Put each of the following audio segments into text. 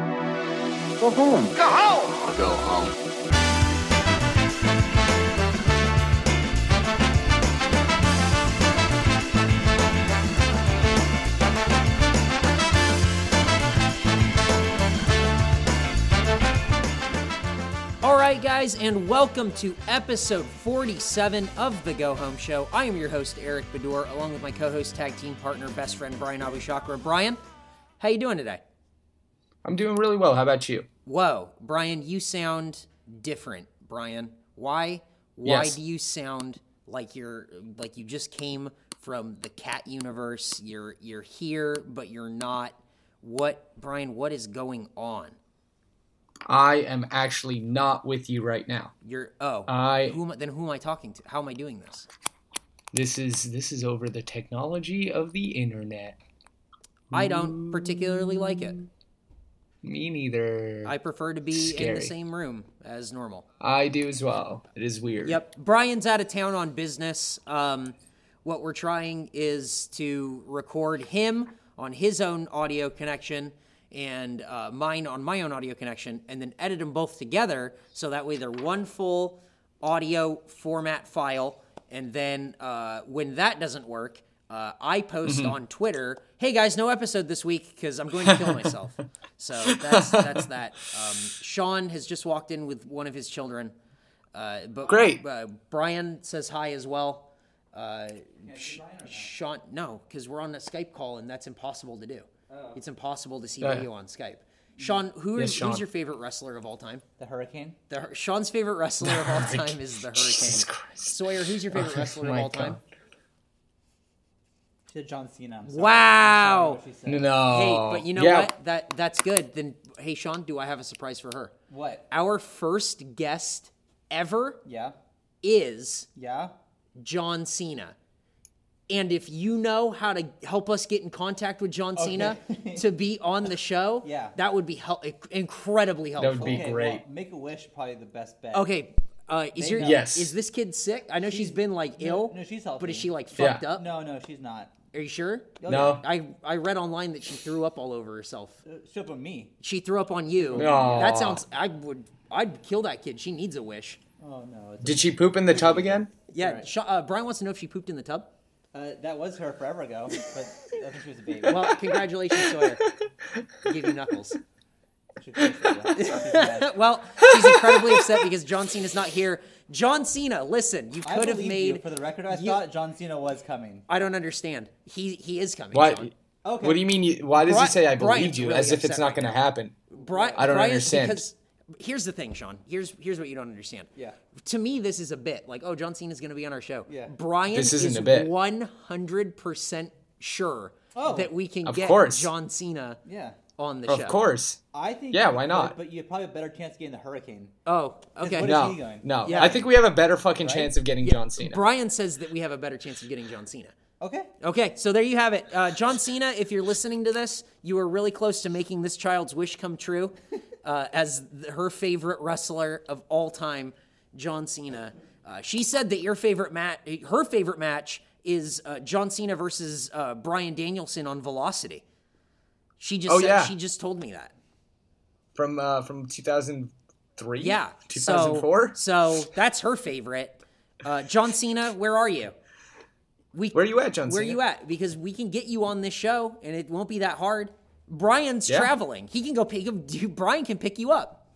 Go home. Go home. Go home. All right, guys, and welcome to episode 47 of the Go Home Show. I am your host, Eric Bedour, along with my co-host, tag team partner, best friend, Bryan Abou Chacra. Bryan, how you doing today? I'm doing really well. How about you? Whoa, Bryan, you sound different, Bryan. Why do you sound like you just came from the cat universe? You're here, but you're not. What, Bryan? What is going on? I am actually not with you right now. Who am I talking to? How am I doing this? This is over the technology of the internet. I don't particularly like it. Me neither. I prefer to be in the same room as normal. I do as well. It is weird. Yep. Bryan's out of town on business. What we're trying is to record him on his own audio connection and mine on my own audio connection, and then edit them both together so that way they're one full audio format file. And then when that doesn't work, I post on Twitter, hey guys, no episode this week because I'm going to kill myself. So that's that. Sean has just walked in with one of his children. But great. Bryan says hi as well. Sean, no, because we're on a Skype call and that's impossible to do. It's impossible to see video on Skype. Sean, who's your favorite wrestler of all time? The Hurricane. Sean's favorite wrestler of all time is the Hurricane. Jesus Christ. Sawyer, who's your favorite wrestler of all time? John Cena. Wow. No. Hey, but you know what? That's good. Then, hey, Sean, do I have a surprise for her? What? Our first guest ever is John Cena. And if you know how to help us get in contact with John Cena to be on the show, that would be incredibly helpful. That would be great. Well, Make-A-Wish probably the best bet. Okay, is this kid sick? I know she's been ill. No, she's healthy. But is she fucked up? No, she's not. Are you sure? No. I read online that she threw up all over herself. She threw up on me. She threw up on you. Aww. That sounds. I'd kill that kid. She needs a wish. Oh no. Did she poop in the tub again? Yeah. Right. Bryan wants to know if she pooped in the tub. That was her forever ago, but I think she was a baby. Well, congratulations, Sawyer. I'll give you knuckles. Well, she's incredibly upset because John Cena's not here. John Cena, listen, you could have made... You. For the record, I thought John Cena was coming. I don't understand. He is coming, what? John. Okay. What do you mean? Why does he say, I believed you, really as if it's not going to happen? I don't understand. Because here's the thing, Sean. Here's what you don't understand. Yeah. To me, this is a bit John Cena's going to be on our show. Yeah. Bryan is 100% sure that we can get John Cena on the show. Of course. I think. Yeah, why not? But you probably have a better chance of getting the Hurricane. Oh, okay. What is he going? No. Yeah. I think we have a better fucking chance of getting John Cena. Bryan says that we have a better chance of getting John Cena. Okay. Okay, so there you have it. John Cena, if you're listening to this, you are really close to making this child's wish come true. As her favorite wrestler of all time, John Cena. She said that her favorite match is John Cena versus Bryan Danielson on Velocity. She just she just told me that from 2003. Yeah, 2004. So that's her favorite. John Cena, where are you? Where are you at, John Cena? Where are you at? Because we can get you on this show, and it won't be that hard. Bryan's traveling. He can go pick him. Bryan can pick you up.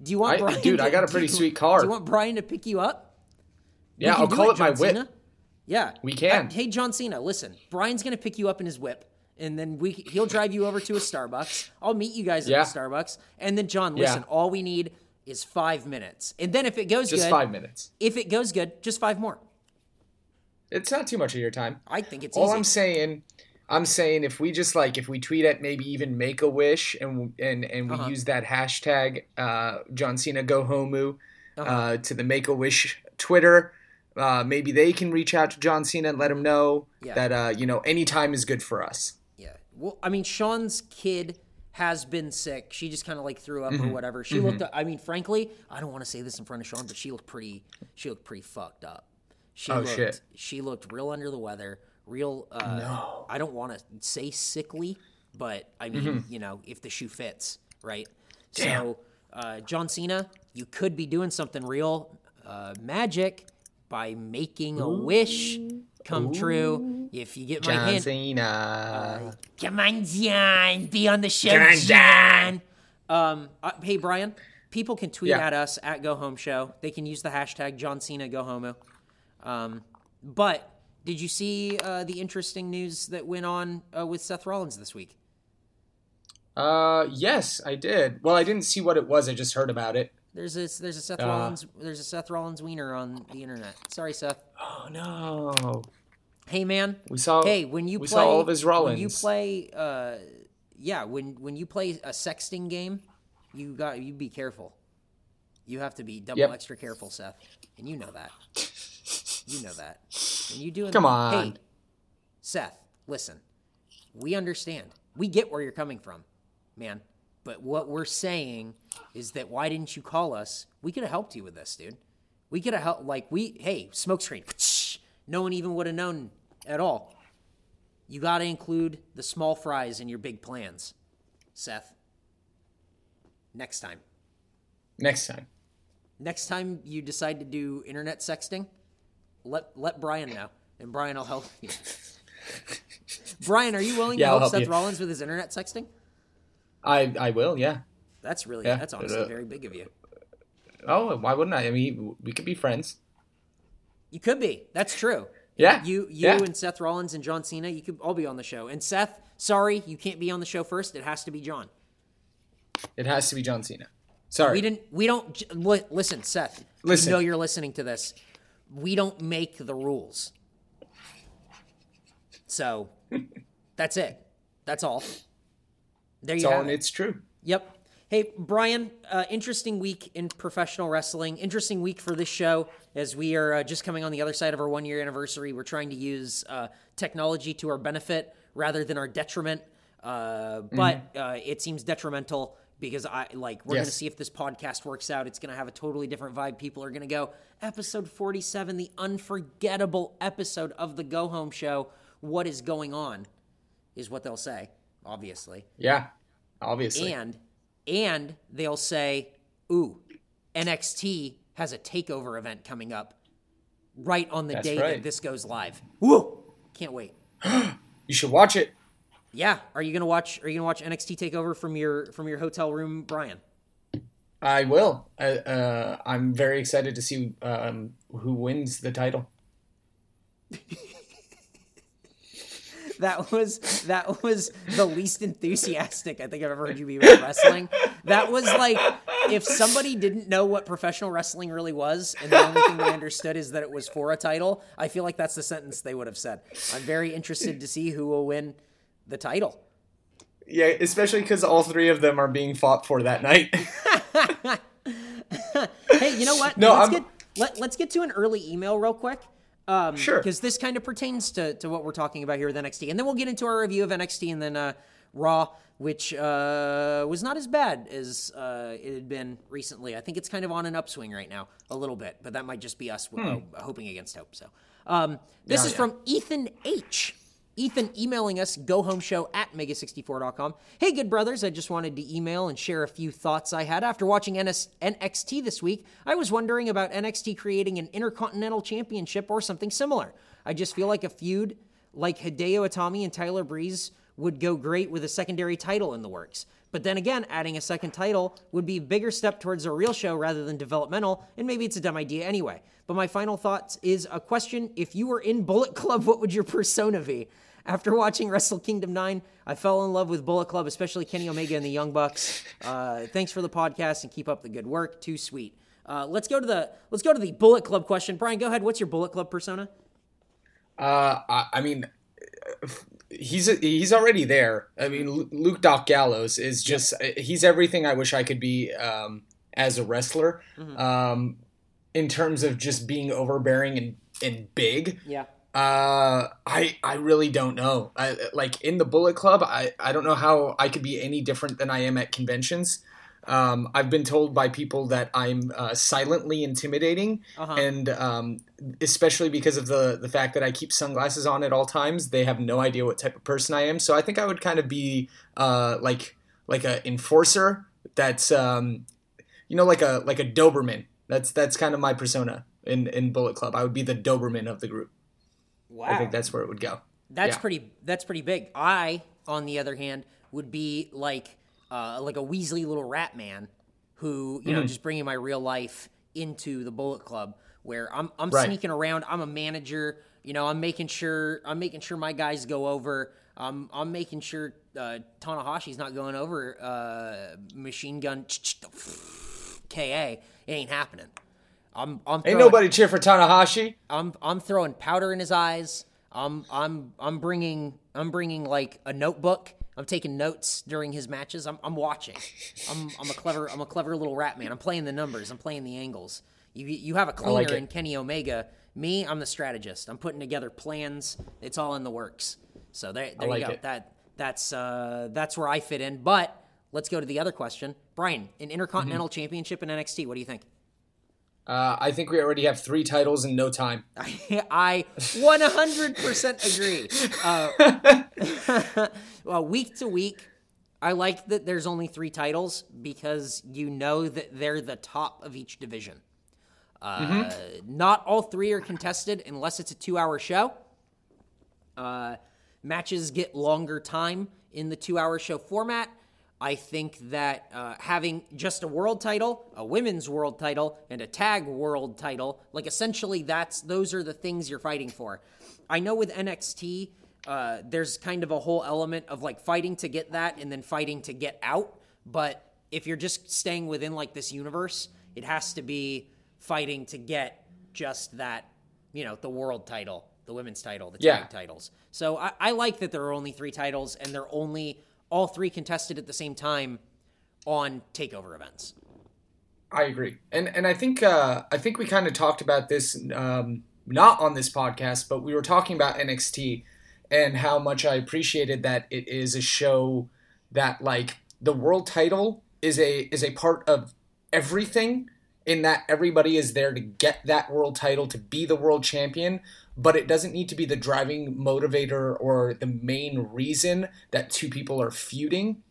Do you want Bryan? Dude, I got a pretty sweet car. Do you want Bryan to pick you up? Yeah, I'll call it my whip. Cena. Yeah, we can. Hey, John Cena, listen. Bryan's gonna pick you up in his whip, and then he'll drive you over to a Starbucks. I'll meet you guys at the Starbucks, and then John, listen. All we need is 5 minutes, and then if it goes just good, 5 minutes. If it goes good, just five more. It's not too much of your time. I think it's all easy. I'm saying if we just if we tweet at maybe even Make-A-Wish and we use that hashtag John Cena Go Homu to the Make-A-Wish Twitter, maybe they can reach out to John Cena and let him know that any time is good for us. Yeah. Well, I mean, Sean's kid has been sick. She just kind of threw up or whatever. She looked. I mean, frankly, I don't want to say this in front of Sean, but she looked pretty fucked up. She looked real under the weather. Real, I don't want to say sickly, but I mean, if the shoe fits, right? Damn. So John Cena, you could be doing something real magic by making a wish come true. If you get my hint. John Cena. Come on, John. Be on the show, John. Hey, Brian. People can tweet at us at Go Home Show. They can use the hashtag John Cena Go Homo. But did you see the interesting news that went on with Seth Rollins this week? Yes, I did. Well, I didn't see what it was. I just heard about it. There's a Seth Rollins wiener on the internet. Sorry, Seth. Oh no. Hey man, we saw all of his Rollins. When you play when you play a sexting game, you be careful. You have to be double extra careful, Seth. And you know that. You know that. And you doing Come on. Hey, Seth, listen. We understand. We get where you're coming from, man. But what we're saying is that why didn't you call us? We could have helped you with this, dude. We could have helped. Smokescreen. No one even would have known at all. You got to include the small fries in your big plans, Seth. Next time. Next time you decide to do internet sexting, let Brian know, and Brian will help you. Brian, are you willing to help Seth Rollins with his internet sexting? I will, yeah. That's really that's honestly very big of you. Oh, why wouldn't I? I mean, we could be friends. You could be. That's true. Yeah. You and Seth Rollins and John Cena, you could all be on the show. And Seth, sorry, you can't be on the show first. It has to be John. It has to be John Cena. Sorry. Listen, Seth. Listen. You know you're listening to this. We don't make the rules. So, that's it. That's all. There you go. And it's true. Yep. Hey, Brian, interesting week in professional wrestling. Interesting week for this show as we are just coming on the other side of our one-year anniversary. We're trying to use technology to our benefit rather than our detriment. But it seems detrimental because we're going to see if this podcast works out. It's going to have a totally different vibe. People are going to go, episode 47, the unforgettable episode of the Go Home Show. What is going on is what they'll say. Obviously. Yeah, obviously. And they'll say, ooh, NXT has a takeover event coming up right on the day that this goes live. Woo! Can't wait. You should watch it. Yeah. Are you gonna watch NXT Takeover from your hotel room, Brian? I will. I'm very excited to see who wins the title. That was the least enthusiastic I think I've ever heard you be about wrestling. That was like if somebody didn't know what professional wrestling really was, and the only thing they understood is that it was for a title. I feel like that's the sentence they would have said. I'm very interested to see who will win the title. Yeah, especially because all three of them are being fought for that night. Hey, you know what? No, let's get to an early email real quick. Sure. Because this kind of pertains to what we're talking about here with NXT. And then we'll get into our review of NXT and then Raw, which was not as bad as it had been recently. I think it's kind of on an upswing right now a little bit, but that might just be us hoping against hope. So this is from Ethan H. Ethan emailing us, gohomeshow@mega64.com. Hey, good brothers, I just wanted to email and share a few thoughts I had. After watching NXT this week, I was wondering about NXT creating an Intercontinental Championship or something similar. I just feel like a feud like Hideo Itami and Tyler Breeze would go great with a secondary title in the works. But then again, adding a second title would be a bigger step towards a real show rather than developmental, and maybe it's a dumb idea anyway. But my final thoughts is a question. If you were in Bullet Club, what would your persona be? After watching Wrestle Kingdom 9, I fell in love with Bullet Club, especially Kenny Omega and the Young Bucks. Thanks for the podcast and keep up the good work. Too sweet. Let's go to the Bullet Club question. Brian, go ahead. What's your Bullet Club persona? I mean, he's already there. I mean, Luke Doc Gallows is just he's everything I wish I could be as a wrestler. Mm-hmm. In terms of just being overbearing and big. Yeah. I really don't know. Like in the Bullet Club, I don't know how I could be any different than I am at conventions. I've been told by people that I'm silently intimidating, and especially because of the fact that I keep sunglasses on at all times, they have no idea what type of person I am. So I think I would kind of be like a enforcer that's like a Doberman. That's kind of my persona in Bullet Club. I would be the Doberman of the group. Wow. I think that's where it would go. That's pretty big. I, on the other hand, would be like a Weasley little rat man who, you know, just bringing my real life into the Bullet Club, where I'm right. sneaking around. I'm a manager. You know, I'm making sure my guys go over. I'm making sure Tanahashi's not going over machine gun KA. It ain't happening. Ain't nobody cheer for Tanahashi. I'm throwing powder in his eyes. I'm bringing like a notebook. I'm taking notes during his matches. I'm watching. I'm a clever little rat man. I'm playing the numbers. I'm playing the angles. You have a cleaner in Kenny Omega. Me, I'm the strategist. I'm putting together plans. It's all in the works. So there you go. That's where I fit in. But let's go to the other question, Brian. An Intercontinental Championship in NXT. What do you think? I think we already have 3 titles in no time. I 100% agree. Well, week to week, I like that there's only 3 titles because you know that they're the top of each division. Not all 3 are contested unless it's a 2-hour show. Matches get longer time in the 2-hour show format. I think that having just a world title, a women's world title, and a tag world title, like essentially those are the things you're fighting for. I know with NXT, there's kind of a whole element of like fighting to get that and then fighting to get out. But if you're just staying within like this universe, it has to be fighting to get just that, you know, the world title, the women's title, the tag titles. So I like that there are only 3 titles and they're only... all 3 contested at the same time on takeover events. I agree, and I think we kind of talked about this not on this podcast, but we were talking about NXT and how much I appreciated that it is a show that like the world title is a part of everything, in that everybody is there to get that world title, to be the world champion. But it doesn't need to be the driving motivator or the main reason that 2 people are feuding.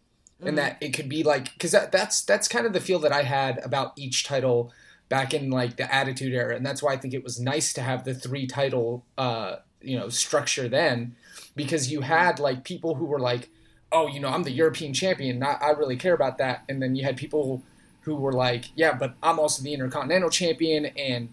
And that it could be like, because that's kind of the feel that I had about each title back in like the Attitude Era. And that's why I think it was nice to have the 3 title, structure then, because you had like people who were like, oh, you know, I'm the European champion. Not, I really care about that. And then you had people who were like, yeah, but I'm also the Intercontinental champion. And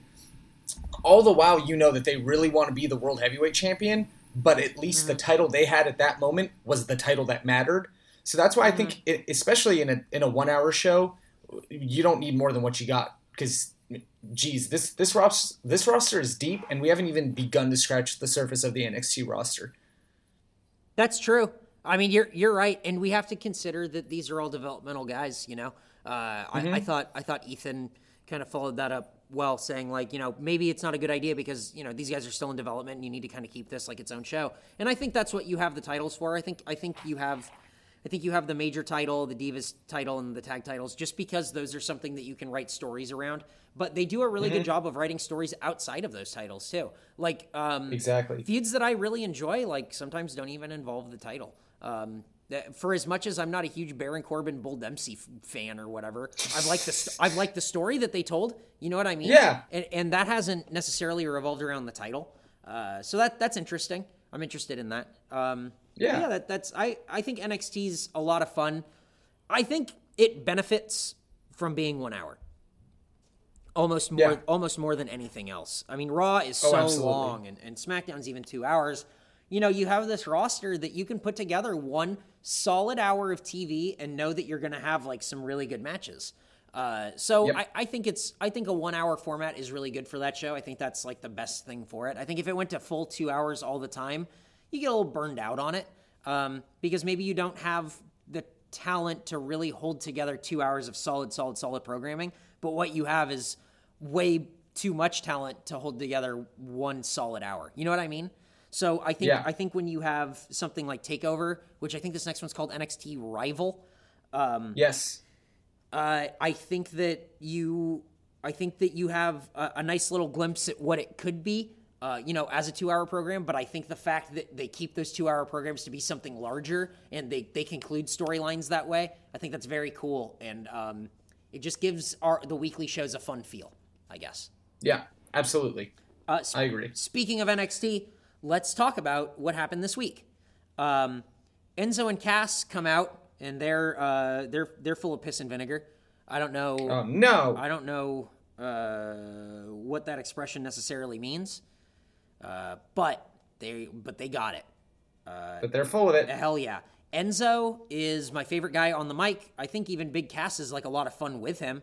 all the while, you know that they really want to be the world heavyweight champion, but at least the title they had at that moment was the title that mattered. So that's why I think, especially in a 1-hour show, you don't need more than what you got. Because, geez, this roster is deep, and we haven't even begun to scratch the surface of the NXT roster. That's true. I mean, you're right, and we have to consider that these are all developmental guys. You know, I thought Ethan kind of followed that up. Well, saying like, you know, maybe it's not a good idea because, you know, these guys are still in development and you need to kind of keep this like its own show. And I think that's what you have the titles for. I think you have the major title, the Divas title, and the tag titles, just because those are something that you can write stories around. But they do a really good job of writing stories outside of those titles too. Like exactly. Feuds that I really enjoy, like sometimes don't even involve the title. For as much as I'm not a huge Baron Corbin, Bull Dempsey fan or whatever, I've liked the story that they told. You know what I mean? Yeah. And that hasn't necessarily revolved around the title. So that's interesting. I'm interested in that. I think NXT's a lot of fun. I think it benefits from being 1 hour. Almost more than anything else. I mean, Raw is long, and SmackDown's even 2 hours. You know, you have this roster that you can put together one solid hour of TV and know that you're going to have like some really good matches. I think a 1-hour format is really good for that show. I think that's like the best thing for it. I think if it went to full 2 hours all the time, you get a little burned out on it because maybe you don't have the talent to really hold together 2 hours of solid programming. But what you have is way too much talent to hold together one solid hour. You know what I mean? So I think when you have something like TakeOver, which I think this next one's called NXT Rival. I think that you have a nice little glimpse at what it could be. you know, as a 2-hour program, but I think the fact that they keep those 2-hour programs to be something larger and they conclude storylines that way, I think that's very cool. And it just gives the weekly shows a fun feel, I guess. Yeah, absolutely. I agree. Speaking of NXT, let's talk about what happened this week. Enzo and Cass come out, and they're full of piss and vinegar. I don't know. Oh no! I don't know what that expression necessarily means, but they got it. But they're full of it. Hell yeah! Enzo is my favorite guy on the mic. I think even Big Cass is like a lot of fun with him.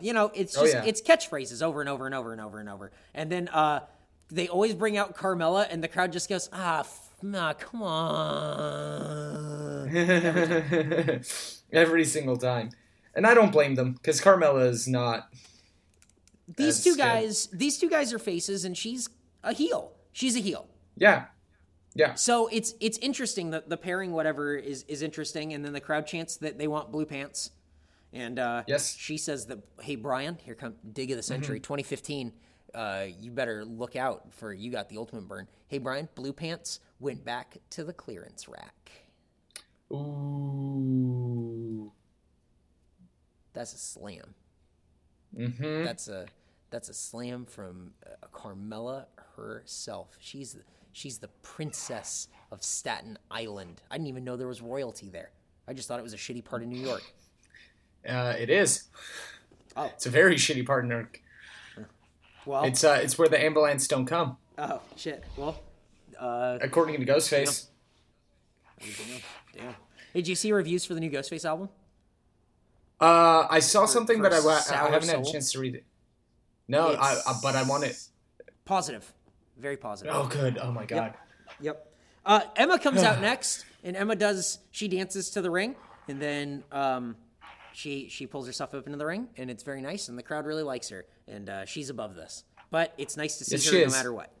You know, it's just it's catchphrases over and over and over and over and over. And then they always bring out Carmella, and the crowd just goes, "Nah, come on!" Every single time. And I don't blame them, because Carmella is not. These two guys are faces, and she's a heel. She's a heel. Yeah, yeah. So it's interesting that the pairing, whatever, is interesting, and then the crowd chants that they want blue pants. And yes. She says that, hey, Brian, here come dig of the century, 2015. You better look out for you got the ultimate burn. Hey, Brian, blue pants went back to the clearance rack. Ooh. That's a slam. Mm-hmm. That's a slam from Carmella herself. She's the princess of Staten Island. I didn't even know there was royalty there. I just thought it was a shitty part of New York. It is. Oh. It's a very shitty part of New York. Well, it's where the ambulance don't come. Oh shit! Well, according to Ghostface. Damn. Did you see reviews for the new Ghostface album? I saw something, but I haven't had a chance to read it. No, but I want it. Positive, very positive. Oh good. Oh my god. Yep. Emma comes out next, and Emma she dances to the ring, and then She pulls herself up into the ring, and it's very nice, and the crowd really likes her, and she's above this. But it's nice to see her no matter what.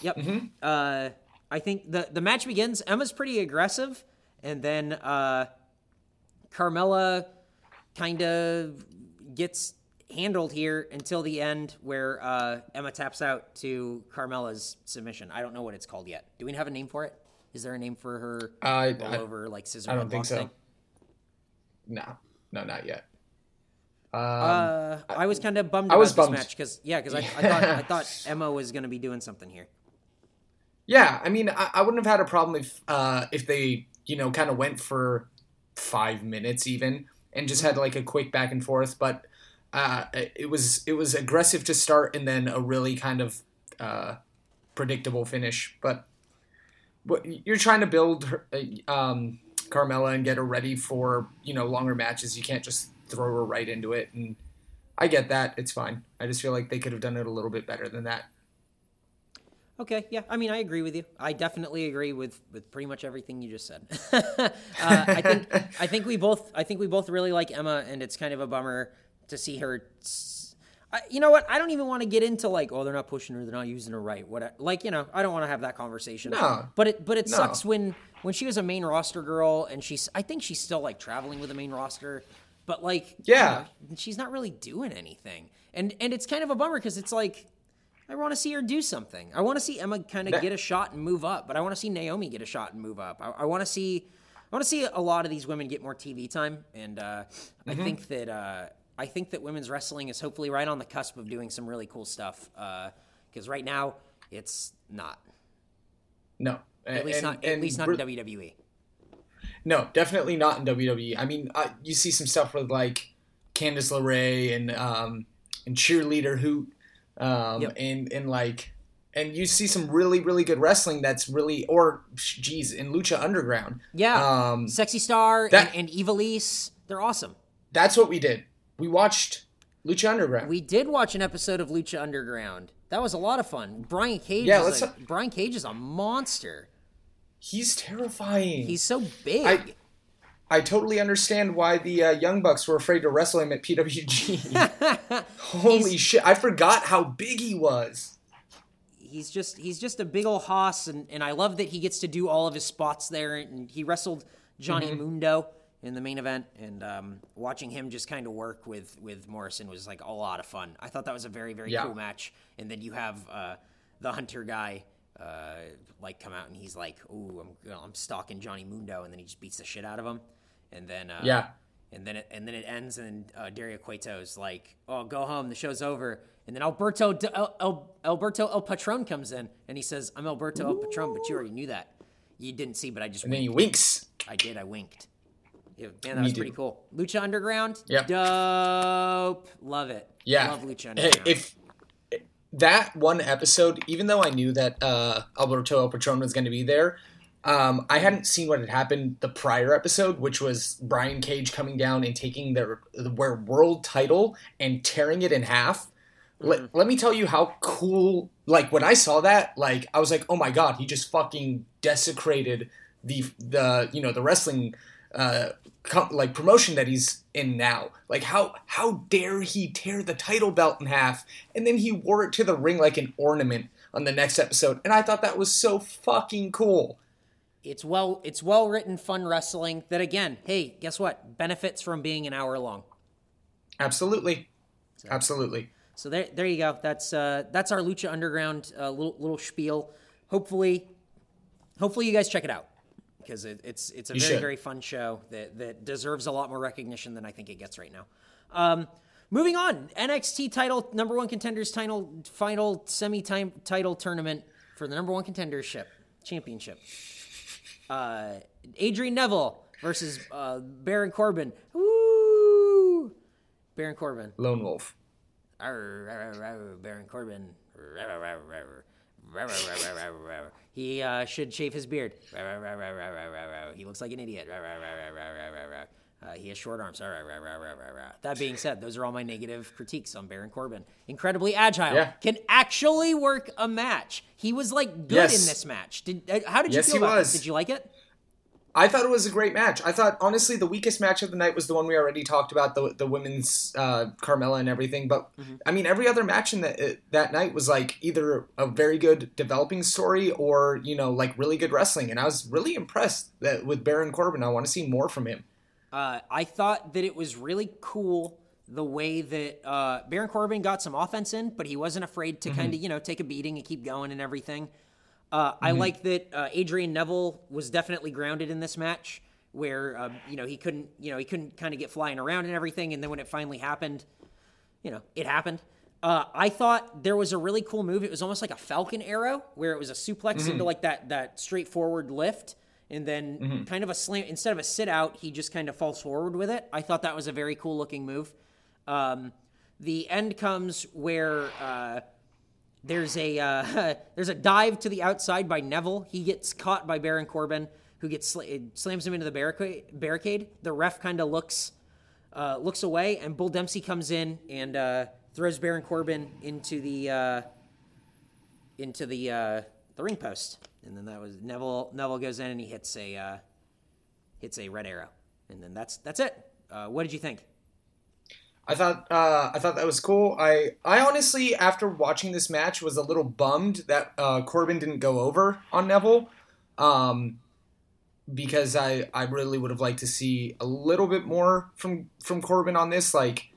Yep. Mm-hmm. I think the match begins. Emma's pretty aggressive, and then Carmella kind of gets handled here until the end where Emma taps out to Carmella's submission. I don't know what it's called yet. Do we have a name for it? Is there a name for her over like scissor? I don't think so. No, not yet. I was kind of bummed about this match because I thought Emma was going to be doing something here. Yeah, I mean, I wouldn't have had a problem if they, you know, kind of went for 5 minutes even and just had like a quick back and forth. But it was aggressive to start and then a really kind of predictable finish. But you're trying to build her, Carmella and get her ready for, you know, longer matches. You can't just throw her right into it, and I get that. It's fine. I just feel like they could have done it a little bit better than that. Okay, yeah. I mean, I agree with you. I definitely agree with pretty much everything you just said. I think we both really like Emma, and it's kind of a bummer to see her. You know what? I don't even want to get into like, oh, they're not pushing her, they're not using her right. What, like, you know, I don't want to have that conversation. No, but it sucks when she was a main roster girl, and I think she's still like traveling with the main roster, but like, yeah, you know, she's not really doing anything, and it's kind of a bummer because it's like, I want to see her do something. I want to see Emma kind of get a shot and move up, but I want to see Naomi get a shot and move up. I want to see a lot of these women get more TV time, and I think that women's wrestling is hopefully right on the cusp of doing some really cool stuff, because right now it's not. No, at least not in WWE. No, definitely not in WWE. I mean, you see some stuff with like Candice LeRae and Cheerleader Hoot, yep. and you see some really really good wrestling that's really in Lucha Underground. Yeah, Sexy Star and Ivalice, they're awesome. That's what we did. We watched Lucha Underground. We did watch an episode of Lucha Underground. That was a lot of fun. Brian Cage. Yeah, Brian Cage is a monster. He's terrifying. He's so big. I totally understand why the Young Bucks were afraid to wrestle him at PWG. Holy shit! I forgot how big he was. He's just a big ol' hoss, and I love that he gets to do all of his spots there. And he wrestled Johnny Mundo in the main event, and watching him just kind of work with Morrison was like a lot of fun. I thought that was a very, very cool match. And then you have the Hunter guy like come out and he's like, "Ooh, I'm stalking Johnny Mundo," and then he just beats the shit out of him. And then it ends, and Dario Cueto's like, "Oh, go home. The show's over." And then Alberto El Patron comes in, and he says, "I'm Alberto El Patron, but you already knew that. You didn't see, but I just." And then he winks. I did. I winked. Yeah, man, that was pretty cool. Lucha Underground, dope. Love it. Yeah, I love Lucha Underground. If that one episode, even though I knew that Alberto El Patron was going to be there. I hadn't seen what had happened the prior episode, which was Brian Cage coming down and taking their world title and tearing it in half. Mm-hmm. Let me tell you how cool, like, when I saw that, like, I was like, oh my God, he just fucking desecrated the wrestling, promotion that he's in now. Like, how dare he tear the title belt in half? And then he wore it to the ring like an ornament on the next episode. And I thought that was so fucking cool. It's well written, fun wrestling that, again, hey, guess what? Benefits from being an hour long. Absolutely. Absolutely. So there you go. That's our Lucha Underground little spiel. Hopefully you guys check it out, because it's a very, very fun show that deserves a lot more recognition than I think it gets right now. Moving on, NXT title, number one contenders title, final semi-time title tournament for the number one contendership championship. Adrian Neville versus Baron Corbin. Woo! Baron Corbin. Lone Wolf. Baron Corbin. He should shave his beard. He looks like an idiot. He has short arms. That being said, those are all my negative critiques on Baron Corbin. Incredibly agile. Yeah. Can actually work a match. He was, like, good in this match. How did you feel about this? Did you like it? I thought it was a great match. I thought, honestly, the weakest match of the night was the one we already talked about, the women's Carmella and everything. But, I mean, every other match in that night was, like, either a very good developing story or, you know, like, really good wrestling. And I was really impressed with Baron Corbin. I want to see more from him. I thought that it was really cool the way that Baron Corbin got some offense in, but he wasn't afraid to kind of, take a beating and keep going and everything. I like that Adrian Neville was definitely grounded in this match where, he couldn't kind of get flying around and everything. And then when it finally happened, it happened. I thought there was a really cool move. It was almost like a Falcon arrow where it was a suplex into like that straightforward lift. And then kind of a slam, instead of a sit out, he just kind of falls forward with it. I thought that was a very cool looking move. The end comes where there's a dive to the outside by Neville. He gets caught by Baron Corbin, who gets slams him into the barricade. The ref kind of looks away, and Bull Dempsey comes in and throws Baron Corbin into the ring post. And then that was Neville goes in and he hits a red arrow, and then that's it. What did you think? I thought that was cool. I honestly, after watching this match, was a little bummed that Corbin didn't go over on Neville, because I really would have liked to see a little bit more from Corbin on this, like,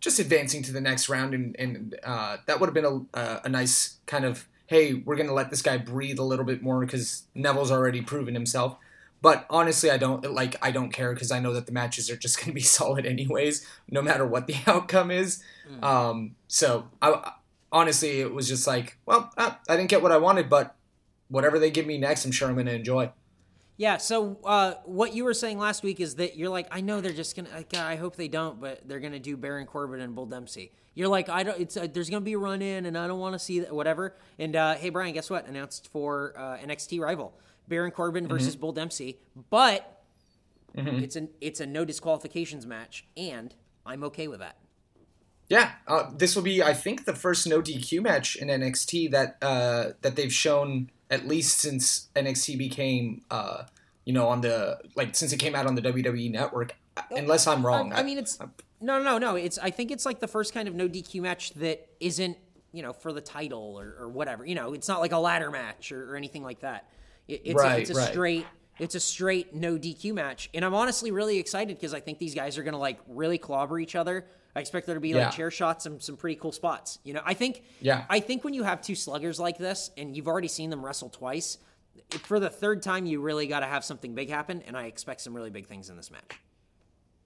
just advancing to the next round, and that would have been a nice kind of, hey, we're going to let this guy breathe a little bit more because Neville's already proven himself. But honestly, I don't care because I know that the matches are just going to be solid anyways, no matter what the outcome is. Mm. So, honestly, it was just like, well, I didn't get what I wanted, but whatever they give me next, I'm sure I'm going to enjoy. Yeah, so what you were saying last week is that you're like, I know they're just going to, like, I hope they don't, but they're going to do Baron Corbin and Bull Dempsey. You're like, there's going to be a run-in, and I don't want to see that, whatever. And, hey, Brian, guess what? Announced for NXT Rival, Baron Corbin versus Bull Dempsey, but it's a no disqualifications match, and I'm okay with that. Yeah, this will be, I think, the first no DQ match in NXT that they've shown – at least since NXT became, since it came out on the WWE Network, unless I'm wrong. I mean, it's no. I think it's like the first kind of no DQ match that isn't, for the title or whatever. It's not like a ladder match or anything like that. It's right, it's a straight. It's a straight no DQ match. And I'm honestly really excited because I think these guys are going to like really clobber each other. I expect there to be like chair shots and some pretty cool spots. You know, I think when you have two sluggers like this and you've already seen them wrestle twice, for the third time, you really got to have something big happen. And I expect some really big things in this match.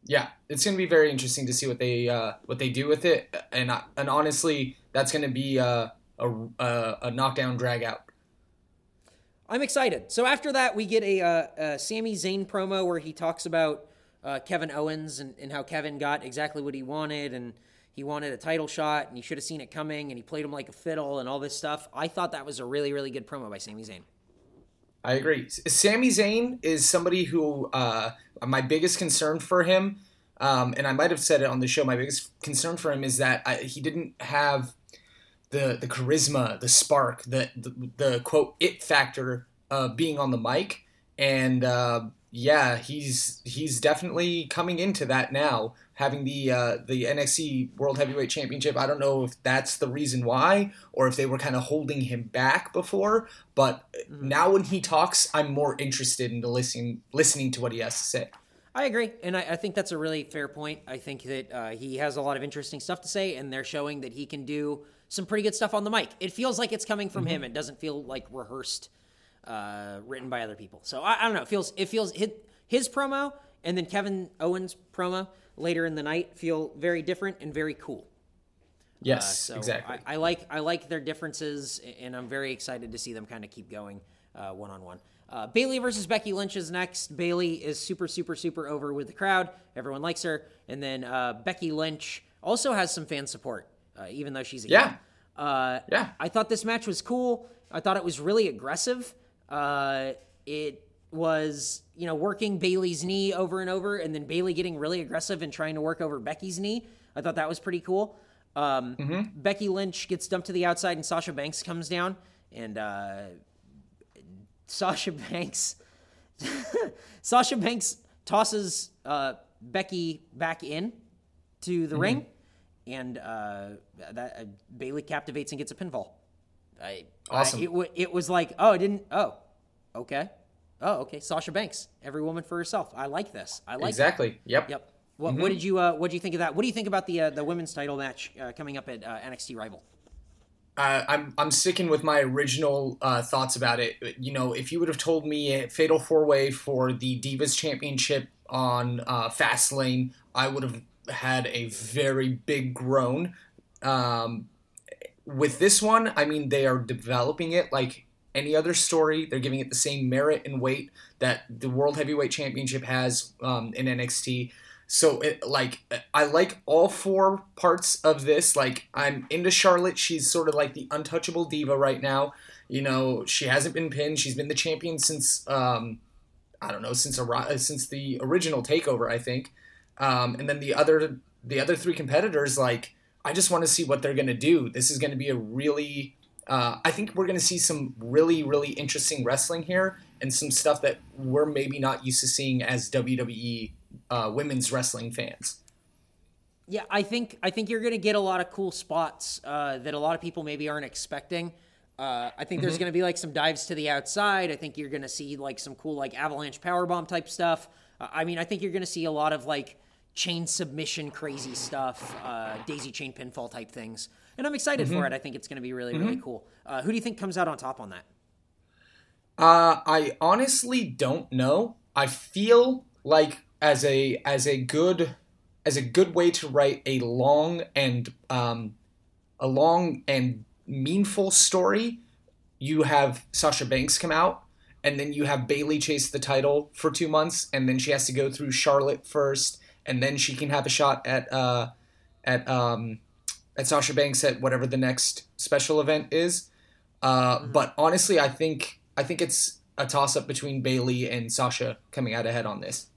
Yeah, it's going to be very interesting to see what they do with it. And honestly, that's going to be a knockdown drag out. I'm excited. So after that, we get a Sami Zayn promo where he talks about Kevin Owens and how Kevin got exactly what he wanted, and he wanted a title shot, and he should have seen it coming, and he played him like a fiddle and all this stuff. I thought that was a really, really good promo by Sami Zayn. I agree. Sami Zayn is somebody who my biggest concern for him, and I might have said it on the show, my biggest concern for him is that he didn't have the charisma, the spark, the quote it factor being on the mic, and he's definitely coming into that now, having the NXT World Heavyweight Championship. I don't know if that's the reason why or if they were kind of holding him back before, but now when he talks, I'm more interested in listening to what he has to say. I agree, and I think that's a really fair point. I think that he has a lot of interesting stuff to say, and they're showing that he can do some pretty good stuff on the mic. It feels like it's coming from him. It doesn't feel like rehearsed, written by other people. So I don't know. It feels his promo and then Kevin Owens' promo later in the night feel very different and very cool. Yes, exactly. I like their differences, and I'm very excited to see them kind of keep going one on one. Bayley versus Becky Lynch is next. Bayley is super, super, super over with the crowd. Everyone likes her. And then Becky Lynch also has some fan support, even though she's a kid. I thought this match was cool. I thought it was really aggressive. It was, working Bayley's knee over and over, and then Bayley getting really aggressive and trying to work over Becky's knee. I thought that was pretty cool. Becky Lynch gets dumped to the outside, and Sasha Banks comes down, and Sasha Banks tosses Becky back in to the ring, and that Bayley captivates and gets a pinfall. Awesome. It was like, okay. Sasha Banks, every woman for herself. I like this. Exactly. Yep. What did you what do you think of that? What do you think about the women's title match coming up at NXT Rival? I'm sticking with my original thoughts about it. If you would have told me a fatal four-way for the Divas Championship on Fastlane, I would have had a very big groan. With this one, I mean, they are developing it like any other story. They're giving it the same merit and weight that the World Heavyweight Championship has in NXT. So, I like all four parts of this. I'm into Charlotte. She's sort of like the untouchable diva right now. She hasn't been pinned. She's been the champion since, since the original TakeOver, I think. And then the other three competitors, I just want to see what they're going to do. This is going to be a really, I think we're going to see some really, really interesting wrestling here and some stuff that we're maybe not used to seeing as WWE women's wrestling fans. Yeah, I think you're going to get a lot of cool spots that a lot of people maybe aren't expecting. I think there's going to be some dives to the outside. I think you're going to see some cool avalanche powerbomb type stuff. I think you're going to see a lot of chain submission crazy stuff, daisy chain pinfall type things. And I'm excited for it. I think it's going to be really, really cool. Who do you think comes out on top on that? I honestly don't know. I feel like as a good way to write a long and meaningful story, you have Sasha Banks come out, and then you have Bayley chase the title for 2 months, and then she has to go through Charlotte first, and then she can have a shot at Sasha Banks at whatever the next special event is. But honestly, I think it's a toss-up between Bayley and Sasha coming out ahead on this.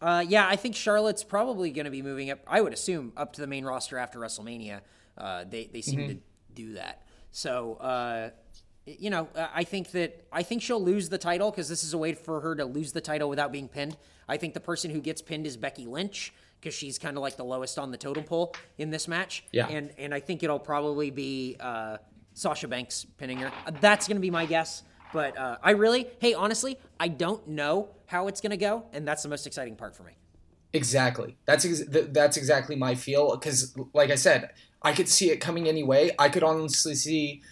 I think Charlotte's probably going to be moving up, I would assume, up to the main roster after WrestleMania. They seem to do that. So, I think she'll lose the title because this is a way for her to lose the title without being pinned. I think the person who gets pinned is Becky Lynch because she's kind of the lowest on the totem pole in this match. Yeah. And I think it'll probably be Sasha Banks pinning her. That's going to be my guess. But honestly, I don't know how it's going to go, and that's the most exciting part for me. Exactly. That's exactly my feel, because, like I said, I could see it coming any way. I could honestly see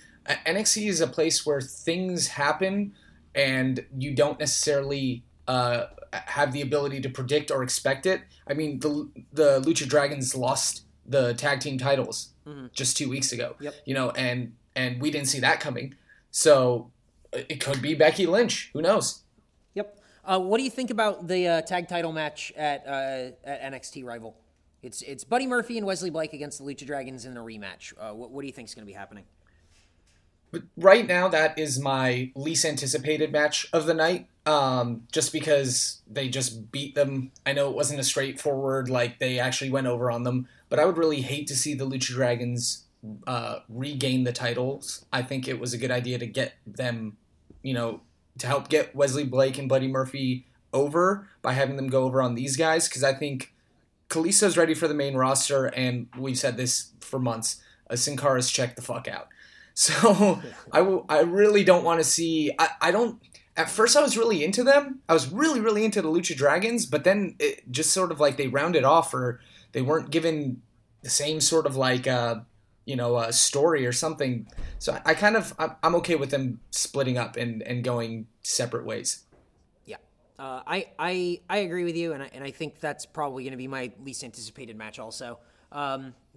NXT is a place where things happen, and you don't necessarily have the ability to predict or expect it. I mean, the Lucha Dragons lost the tag team titles just 2 weeks ago, you know, and we didn't see that coming. So it could be Becky Lynch. Who knows? Yep. What do you think about the tag title match at NXT Rival? It's Buddy Murphy and Wesley Blake against the Lucha Dragons in a rematch. What do you think is going to be happening? Right now, that is my least anticipated match of the night, just because they just beat them. I know it wasn't a straightforward, like, they actually went over on them, but I would really hate to see the Lucha Dragons regain the titles. I think it was a good idea to get them, you know, to help get Wesley Blake and Buddy Murphy over by having them go over on these guys, because I think Kalisto's ready for the main roster, and we've said this for months. Sin Cara's checked the fuck out. So I really don't want to see – at first I was really into them. I was really, really into the Lucha Dragons, but then it just sort of like they rounded off, or they weren't given the same sort of like, story or something. So I'm okay with them splitting up and going separate ways. Yeah. I agree with you, and I think that's probably going to be my least anticipated match also.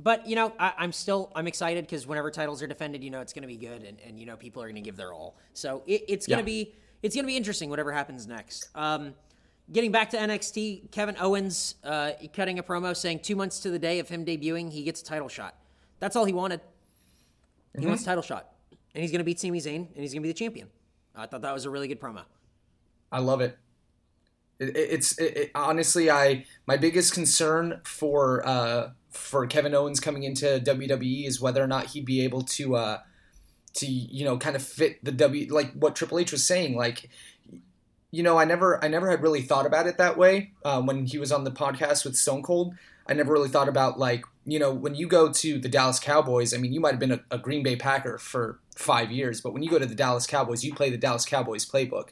But, you know, I'm excited because whenever titles are defended, you know, it's going to be good and, you know, people are going to give their all. So it's going to be interesting, whatever happens next. Getting back to NXT, Kevin Owens, cutting a promo saying 2 months to the day of him debuting, he gets a title shot. That's all he wanted. He wants a title shot, and he's going to beat Sami Zayn, and he's going to be the champion. I thought that was a really good promo. I love it. Honestly, my biggest concern for Kevin Owens coming into WWE is whether or not he'd be able to kind of fit the like what Triple H was saying. Like, you know, I never had really thought about it that way. When he was on the podcast with Stone Cold, I never really thought about, like, you know, when you go to the Dallas Cowboys, I mean, you might've been a Green Bay Packer for 5 years, but when you go to the Dallas Cowboys, you play the Dallas Cowboys playbook.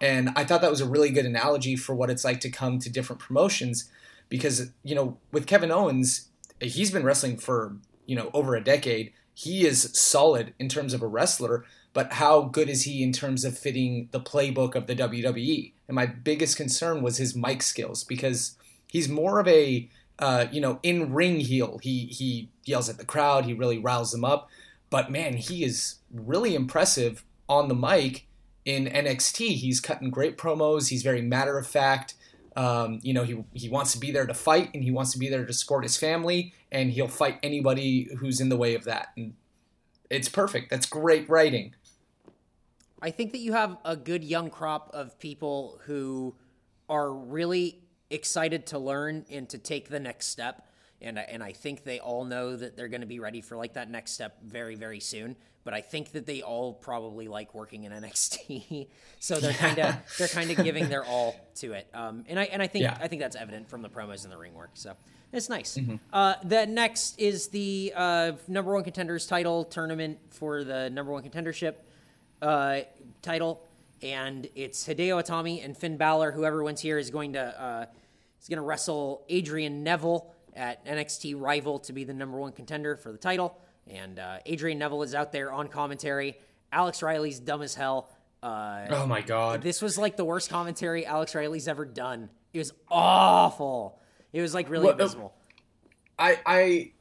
And I thought that was a really good analogy for what it's like to come to different promotions, because, you know, with Kevin Owens, he's been wrestling for, you know, over a decade. He is solid in terms of a wrestler, but how good is he in terms of fitting the playbook of the WWE? And my biggest concern was his mic skills, because he's more of a, in-ring heel. He yells at the crowd. He really riles them up. But, man, he is really impressive on the mic in NXT. He's cutting great promos. He's very matter-of-fact. He wants to be there to fight, and he wants to be there to support his family, and he'll fight anybody who's in the way of that. And it's perfect. That's great writing. I think that you have a good young crop of people who are really excited to learn and to take the next step. And I think they all know that they're going to be ready for, like, that next step very, very soon. But I think that they all probably like working in NXT, so they're kind of giving their all to it. I think that's evident from the promos and the ring work. So it's nice. Mm-hmm. The next is the number one contenders title tournament for the number one contendership title, and it's Hideo Itami and Finn Balor. Whoever wins here is going to wrestle Adrian Neville at NXT Rival to be the number one contender for the title. And Adrian Neville is out there on commentary. Alex Riley's dumb as hell. Oh, my God. This was, like, the worst commentary Alex Riley's ever done. It was awful. It was, like, really abysmal. I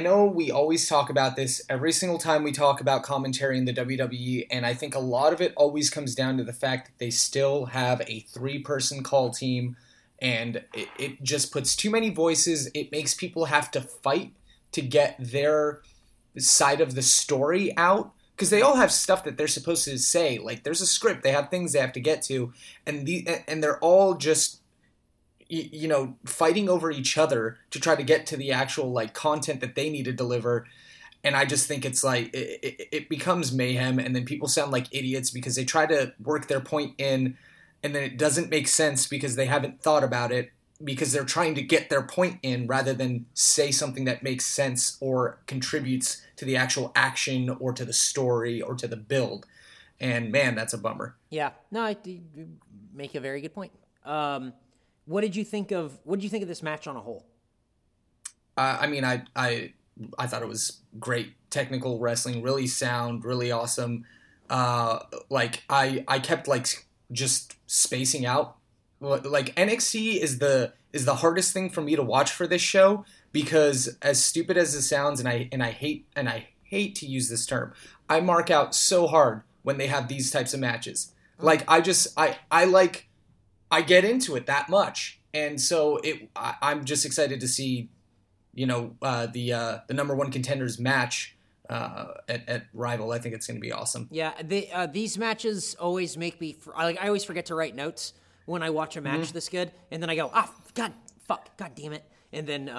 know we always talk about this every single time we talk about commentary in the WWE, and I think a lot of it always comes down to the fact that they still have a three-person call team. And it just puts too many voices. It makes people have to fight to get their side of the story out, because they all have stuff that they're supposed to say. Like, there's a script. They have things they have to get to. And they're all just, you know, fighting over each other to try to get to the actual, like, content that they need to deliver. And I just think it's like it becomes mayhem. And then people sound like idiots because they try to work their point in, and then it doesn't make sense because they haven't thought about it, because they're trying to get their point in rather than say something that makes sense or contributes to the actual action or to the story or to the build. And man, that's a bummer. Yeah. No, you make a very good point. What did you think of this match on a whole? I thought it was great technical wrestling, really sound, really awesome. I kept just spacing out. Like NXT is the hardest thing for me to watch for this show, because as stupid as it sounds, and I hate to use this term, I mark out so hard when they have these types of matches. Like I get into it that much. And so I'm just excited to see, the number one contenders match at Rival. I think it's going to be awesome. Yeah, these matches always make me I always forget to write notes when I watch a match this good, and then I go, God damn it. And then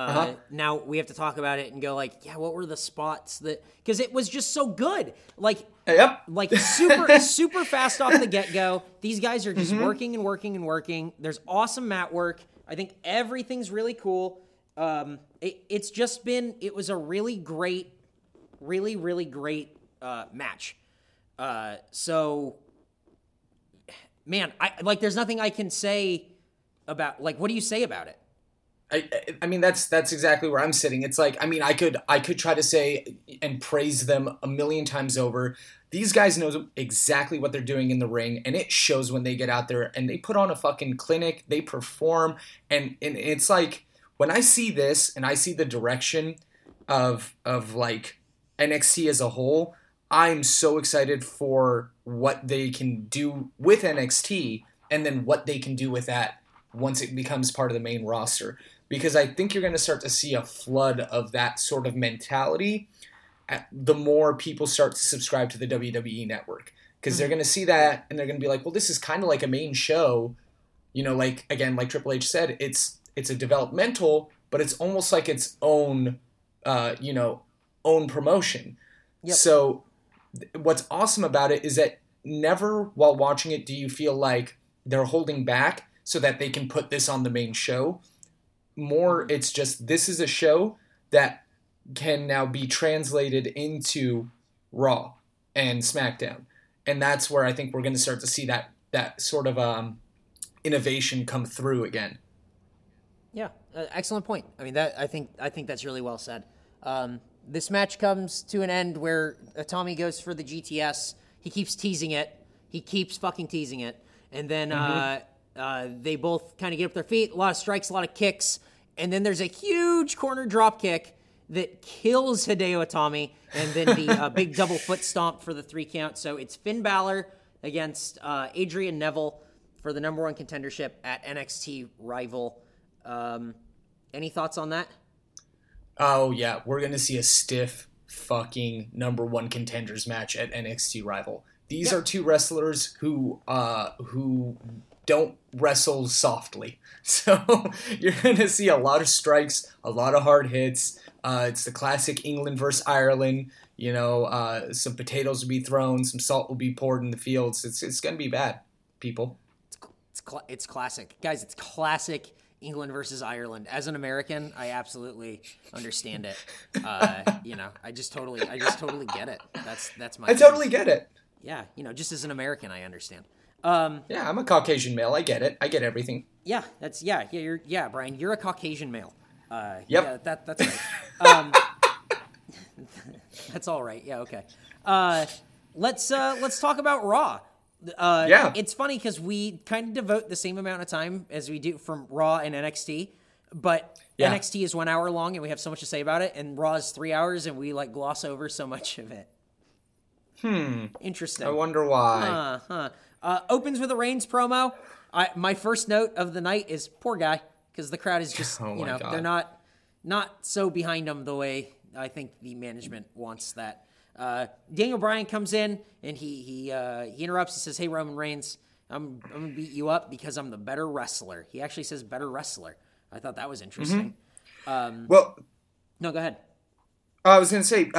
now we have to talk about it and go what were the spots that – because it was just so good. Super, super fast off the get-go. These guys are just working and working and working. There's awesome mat work. I think everything's really cool. It was a really great, really, really great match. So, man, there's nothing I can say about – what do you say about it? That's exactly where I'm sitting. It's I could try to say and praise them a million times over. These guys know exactly what they're doing in the ring, and it shows when they get out there and they put on a fucking clinic. They perform, and it's when I see this and I see the direction of NXT as a whole, I'm so excited for what they can do with NXT and then what they can do with that once it becomes part of the main roster, because I think you're going to start to see a flood of that sort of mentality the more people start to subscribe to the WWE Network, because they're going to see that and they're going to be like, well, this is kind of like a main show. Like Triple H said, it's a developmental, but it's almost like its own, own promotion. Yep. So what's awesome about it is that never while watching it do you feel like they're holding back so that they can put this on the main show. More, it's just this is a show that can now be translated into Raw and SmackDown. And that's where I think we're going to start to see that sort of innovation come through again. Yeah, excellent point. I think that's really well said. This match comes to an end where Itami goes for the GTS. He keeps teasing it. He keeps fucking teasing it. And then... they both kind of get up their feet, a lot of strikes, a lot of kicks, and then there's a huge corner drop kick that kills Hideo Itami, and then the big double foot stomp for the 3 count. So it's Finn Balor against Adrian Neville for the number 1 contendership at NXT Rival. Any thoughts on that? Oh, yeah. We're going to see a stiff fucking number 1 contenders match at NXT Rival. These are two wrestlers who don't wrestle softly. So you're going to see a lot of strikes, a lot of hard hits. It's the classic England versus Ireland. Some potatoes will be thrown, some salt will be poured in the fields. It's going to be bad, people. It's classic. Guys, it's classic England versus Ireland. As an American, I absolutely understand it. I just totally get it. That's my... I totally get it. Yeah, just as an American, I understand. I'm a Caucasian male. I get it. I get everything. Yeah, Brian, you're a Caucasian male. Yep. Yeah, that's right. That's all right. Yeah, okay. Let's talk about Raw. Yeah. It's funny because we kind of devote the same amount of time as we do from Raw and NXT, but NXT is 1 hour long and we have so much to say about it, and Raw is 3 hours and we gloss over so much of it. Interesting. I wonder why. Opens with a Reigns promo. My first note of the night is poor guy, because the crowd is just, God. They're not so behind him the way I think the management wants that. Daniel Bryan comes in and he interrupts and says, "Hey, Roman Reigns, I'm gonna beat you up because I'm the better wrestler." He actually says "better wrestler." I thought that was interesting. No, go ahead. I was going to say,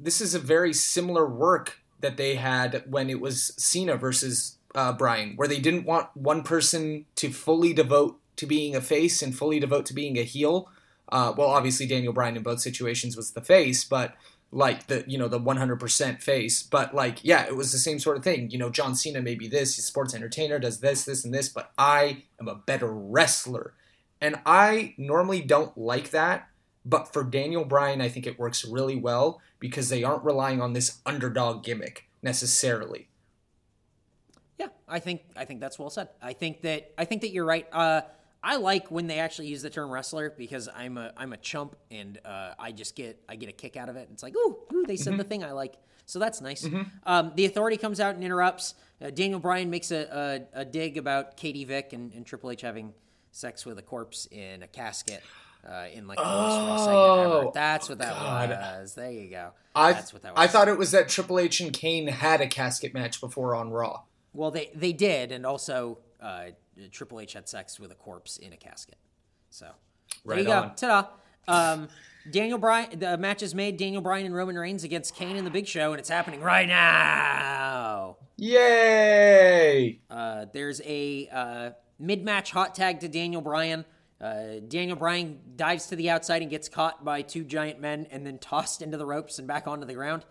this is a very similar work that they had when it was Cena versus Bryan, where they didn't want one person to fully devote to being a face and fully devote to being a heel. Obviously Daniel Bryan in both situations was the face, but like the, you know, the 100% face, but like, yeah, it was the same sort of thing. You know, John Cena may be this, he's a sports entertainer, does this, this, and this, but I am a better wrestler. And I normally don't like that, but for Daniel Bryan, I think it works really well because they aren't relying on this underdog gimmick necessarily. Yeah, I think that's well said. I think that you're right. I like when they actually use the term wrestler because I'm a chump and I get a kick out of it. It's like, ooh, they said mm-hmm. the thing I like. So that's nice. Mm-hmm. The Authority comes out and interrupts. Daniel Bryan makes a dig about Katie Vick and Triple H having sex with a corpse in a casket in like the most raw segment ever. That's what that was. There you go. That's what that was. I thought it was that Triple H and Kane had a casket match before on Raw. Well, they did, and also Triple H had sex with a corpse in a casket. So there you go. Ta-da. Daniel Bryan, the match is made, Daniel Bryan and Roman Reigns against Kane and the Big Show, and it's happening right now. Yay! There's a mid-match hot tag to Daniel Bryan. Daniel Bryan dives to the outside and gets caught by two giant men and then tossed into the ropes and back onto the ground.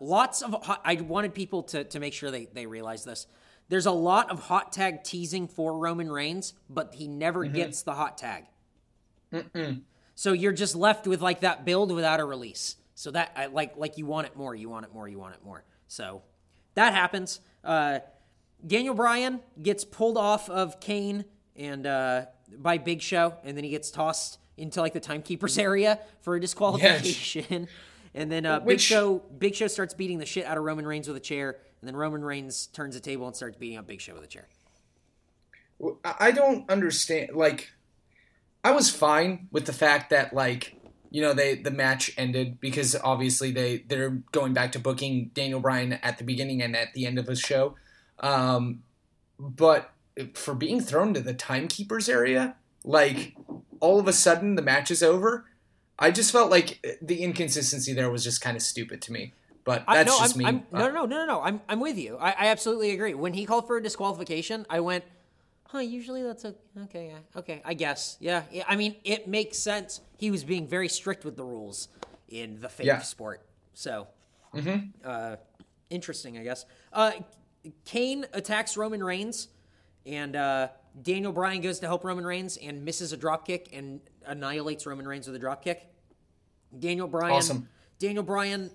Lots of hot, I wanted people to make sure they realize this. There's a lot of hot tag teasing for Roman Reigns, but he never mm-hmm. gets the hot tag. Mm-mm. So you're just left with like that build without a release. So that I like you want it more. So that happens. Daniel Bryan gets pulled off of Kane and by Big Show, and then he gets tossed into like the timekeeper's area for a disqualification. Yes. And then Big Show starts beating the shit out of Roman Reigns with a chair, and then Roman Reigns turns the table and starts beating up Big Show with a chair. I don't understand. Like, I was fine with the fact that, like, you know, the match ended because obviously they're going back to booking Daniel Bryan at the beginning and at the end of a show. But for being thrown to the timekeepers area, like, all of a sudden the match is over. I just felt like the inconsistency there was just kind of stupid to me, but that's just me. No. I'm with you. I absolutely agree. When he called for a disqualification, I went, huh, usually that's okay. Yeah, okay, I guess. Yeah. I mean, it makes sense. He was being very strict with the rules in the fake sport. So mm-hmm. Interesting, I guess. Kane attacks Roman Reigns and, Daniel Bryan goes to help Roman Reigns and misses a dropkick and annihilates Roman Reigns with a dropkick. Daniel Bryan, awesome. Daniel Bryan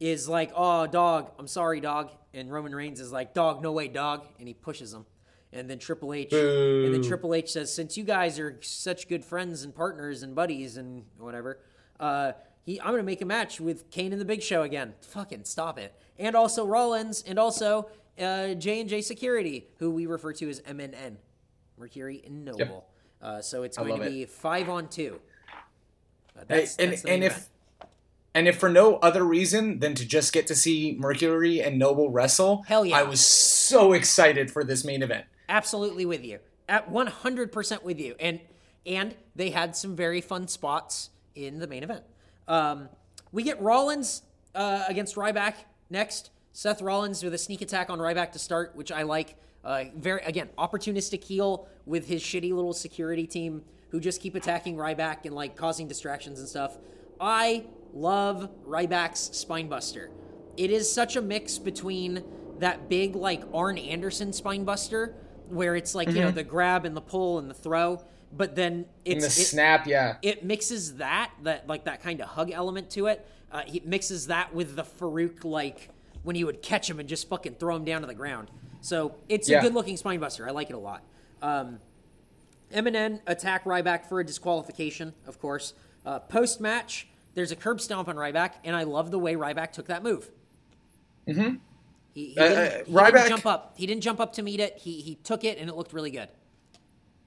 is like, oh, dog, I'm sorry, dog. And Roman Reigns is like, dog, no way, dog. And he pushes him. And then Triple H says, since you guys are such good friends and partners and buddies and whatever, I'm going to make a match with Kane and the Big Show again. Fucking stop it. And also Rollins and also... J&J Security, who we refer to as MNN, Mercury and Noble. Yep. So it's going to be 5-on-2. If for no other reason than to just get to see Mercury and Noble wrestle, hell yeah. I was so excited for this main event. Absolutely with you. At 100% with you. And they had some very fun spots in the main event. We get Rollins against Ryback next. Seth Rollins with a sneak attack on Ryback to start, which I like. Very, again, opportunistic heel with his shitty little security team who just keep attacking Ryback and, like, causing distractions and stuff. I love Ryback's Spinebuster. It is such a mix between that big, like, Arn Anderson Spinebuster where it's, like, mm-hmm. you know, the grab and the pull and the throw, but then it's... And the snap, yeah. It mixes that like, that kind of hug element to it. It mixes that with the Farouk, like... when he would catch him and just fucking throw him down to the ground. So it's a good-looking spinebuster. I like it a lot. MNN attack Ryback for a disqualification, of course. Post-match, there's a curb stomp on Ryback, and I love the way Ryback took that move. Mm-hmm. He didn't jump up. He didn't jump up to meet it. He took it, and it looked really good.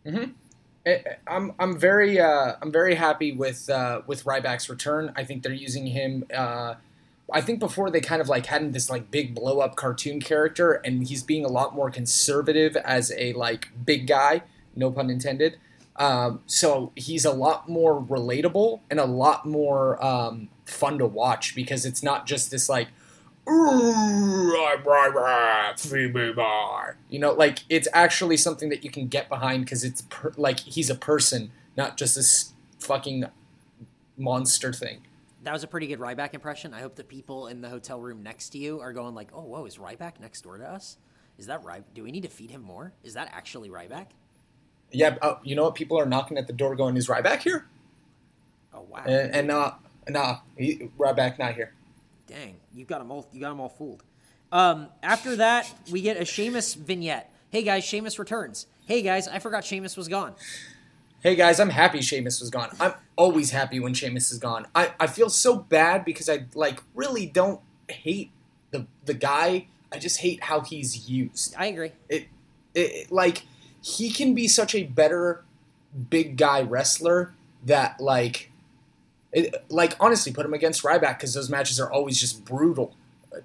Mm-hmm. I'm very happy with Ryback's return. I think they're using him. I think before they kind of like had him this like big blow up cartoon character, and he's being a lot more conservative as a like big guy, no pun intended. So he's a lot more relatable and a lot more fun to watch because it's not just this like, ooh, I'm Ryback, free me bar. You know, like it's actually something that you can get behind because it's like he's a person, not just this fucking monster thing. that was a pretty good Ryback impression. I hope the people in the hotel room next to you are going like, oh, whoa, is Ryback next door to us? Is that Ryback? Do we need to feed him more? Is that actually Ryback? Yeah, you know what? People are knocking at the door going, is Ryback here? Oh, wow. And Ryback not here. Dang, you got them all fooled. After that, we get a Sheamus vignette. Hey, guys, Sheamus returns. Hey, guys, I forgot Sheamus was gone. Hey, guys, I'm happy Sheamus was gone. I'm always happy when Sheamus is gone. I feel so bad because I, like, really don't hate the guy. I just hate how he's used. I agree. It like, he can be such a better big guy wrestler that, like, honestly, put him against Ryback because those matches are always just brutal.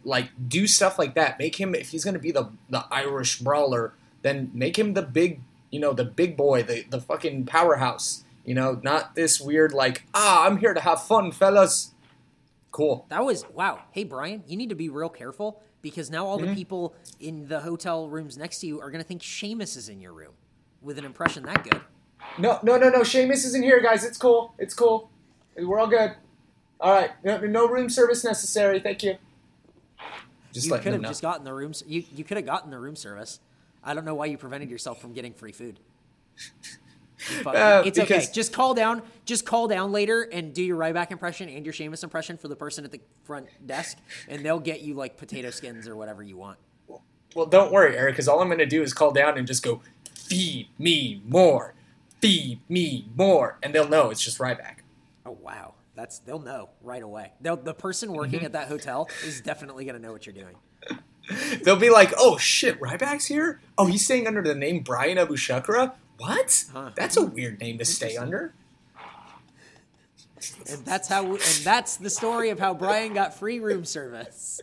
Like, do stuff like that. Make him, if he's going to be the Irish brawler, then make him the big, you know, the big boy, the fucking powerhouse. You know, not this weird, like, I'm here to have fun, fellas. Cool. That was, wow. Hey, Brian, you need to be real careful because now all the people in the hotel rooms next to you are going to think Sheamus is in your room with an impression that good. No. Sheamus is in here, guys. It's cool. It's cool. We're all good. All right. No room service necessary. Thank you. Just you could have just gotten the room. You could have gotten the room service. I don't know why you prevented yourself from getting free food. It's okay. Just call down. Just call down later and do your Ryback impression and your Sheamus impression for the person at the front desk, and they'll get you like potato skins or whatever you want. Well, don't worry, Eric, because all I'm going to do is call down and just go, feed me more, and they'll know it's just Ryback. Oh wow. They'll know right away. The person working at that hotel is definitely going to know what you're doing. They'll be like, oh, shit, Ryback's here? Oh, he's staying under the name Bryan Abou Chacra? What? Huh. That's a weird name to stay under. And that's the story of how Brian got free room service.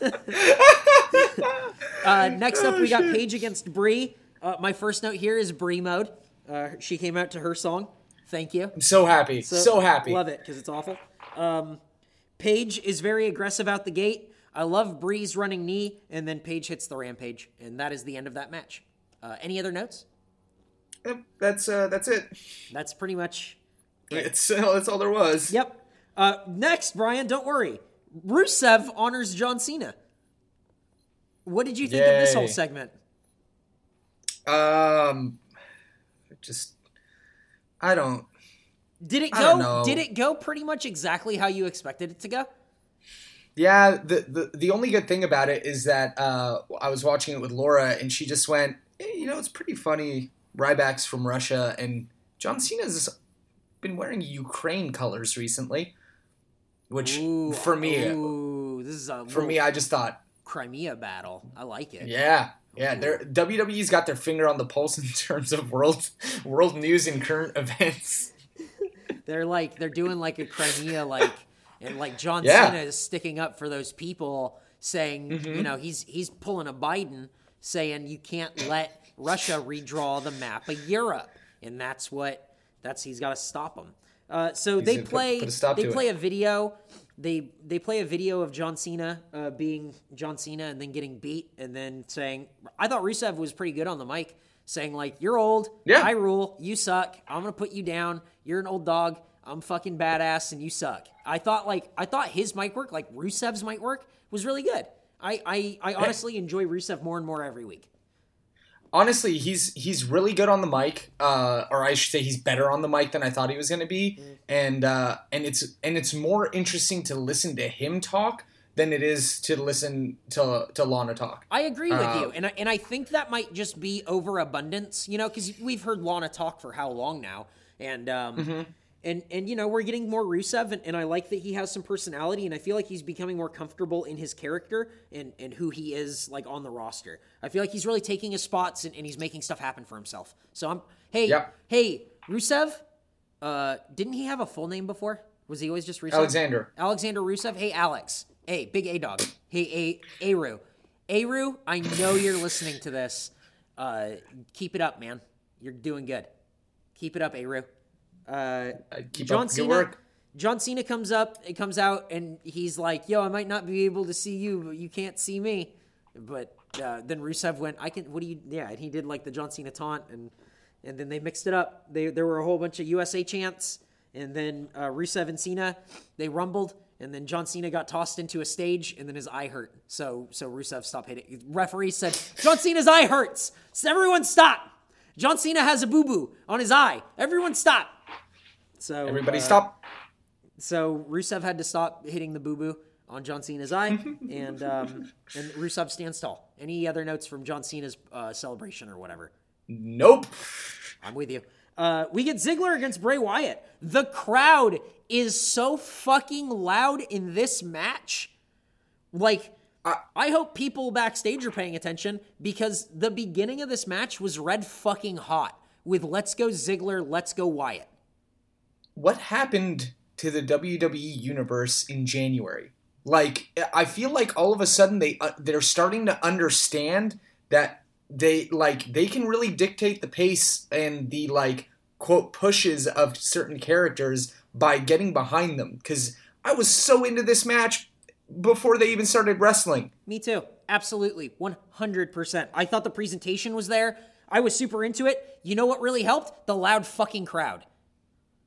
Next up, we got Paige against Bree. My first note here is Bree mode. She came out to her song. Thank you. I'm so happy. So happy. Love it because it's awful. Paige is very aggressive out the gate. I love Bree's running knee, and then Paige hits the rampage, and that is the end of that match. Any other notes? Yep, that's it. That's pretty much it. That's all there was. Yep. Next, Brian, don't worry. Rusev honors John Cena. What did you think of this whole segment? I don't. Did it go? Did it go pretty much exactly how you expected it to go? Yeah. The only good thing about it is that I was watching it with Laura, and she just went, hey, "You know, it's pretty funny. Ryback's from Russia, and John Cena's been wearing Ukraine colors recently." Which for me, I just thought Crimea battle. I like it. Yeah. Yeah, WWE's got their finger on the pulse in terms of world news and current events. They're doing like a Crimea and John Cena is sticking up for those people, saying you know he's pulling a Biden, saying you can't let Russia redraw the map of Europe, and that's he's got to stop them. So they play a video. They play a video of John Cena being John Cena and then getting beat and then saying, I thought Rusev was pretty good on the mic, saying like, you're old, I rule, you suck, I'm going to put you down, you're an old dog, I'm fucking badass and you suck. I thought his mic work, like Rusev's mic work, was really good. I honestly enjoy Rusev more and more every week. Honestly, he's really good on the mic, or I should say, he's better on the mic than I thought he was going to be, and it's more interesting to listen to him talk than it is to listen to Lana talk. I agree with you, and I think that might just be overabundance, you know, because we've heard Lana talk for how long now, and you know we're getting more Rusev, and I like that he has some personality, and I feel like he's becoming more comfortable in his character and who he is like on the roster. I feel like he's really taking his spots and he's making stuff happen for himself. So hey, Rusev, didn't he have a full name before? Was he always just Rusev? Alexander Rusev. Hey, Alex. Hey, big A dog. Hey, Aru. Aru, I know you're listening to this. Keep it up, man. You're doing good. Keep it up, Aru. John Cena comes out and he's like, yo, I might not be able to see you, but you can't see me. But then Rusev went, and he did like the John Cena taunt and then they mixed it up. There were a whole bunch of USA chants and then Rusev and Cena, they rumbled, and then John Cena got tossed into a stage, and then his eye hurt. So Rusev stopped hitting. Referee said, John Cena's eye hurts. Everyone stop. John Cena has a boo-boo on his eye. Everyone stop. So everybody stop. So Rusev had to stop hitting the boo-boo on John Cena's eye, and Rusev stands tall. Any other notes from John Cena's celebration or whatever? Nope. I'm with you. We get Ziggler against Bray Wyatt. The crowd is so fucking loud in this match. Like, I hope people backstage are paying attention, because the beginning of this match was red fucking hot with let's go Ziggler, let's go Wyatt. What happened to the WWE universe in January? Like, I feel like all of a sudden they're starting to understand that they can really dictate the pace and the, like, quote, pushes of certain characters by getting behind them. Because I was so into this match before they even started wrestling. Me too. Absolutely. 100%. I thought the presentation was there. I was super into it. You know what really helped? The loud fucking crowd.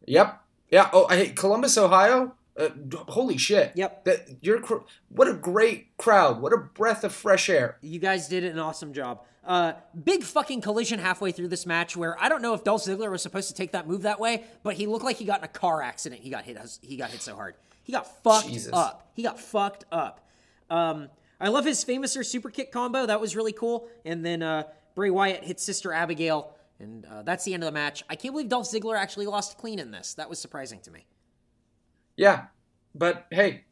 Yep. Yeah. Oh, I hate Columbus, Ohio. Holy shit. Yep. What a great crowd. What a breath of fresh air. You guys did an awesome job. Big fucking collision halfway through this match where I don't know if Dolph Ziggler was supposed to take that move that way, but he looked like he got in a car accident. He got hit so hard. He got fucked up. He got fucked up. I love his Famouser super kick combo. That was really cool. And then Bray Wyatt hit Sister Abigail, and that's the end of the match. I can't believe Dolph Ziggler actually lost clean in this. That was surprising to me. Yeah, but hey,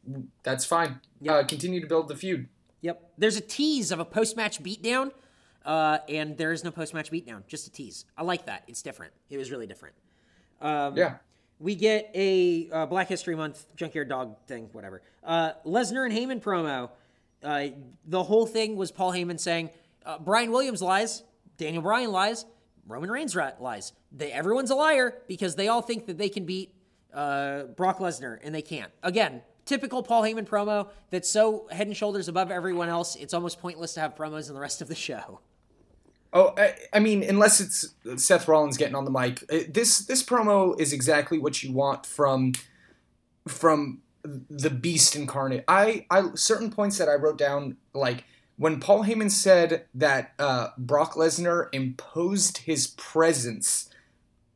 that's fine. Yep. Continue to build the feud. Yep. There's a tease of a post-match beatdown, and there is no post-match beatdown, just a tease. I like that. It's different. It was really different. Yeah. We get a Black History Month Junkyard Dog thing, whatever. Lesnar and Heyman promo. The whole thing was Paul Heyman saying, Brian Williams lies, Daniel Bryan lies, Roman Reigns lies. Everyone's a liar because they all think that they can beat Brock Lesnar, and they can't. Again, typical Paul Heyman promo that's so head and shoulders above everyone else, it's almost pointless to have promos in the rest of the show. Oh, I mean, unless it's Seth Rollins getting on the mic. This promo is exactly what you want from the beast incarnate. I certain points that I wrote down, like when Paul Heyman said that Brock Lesnar imposed his presence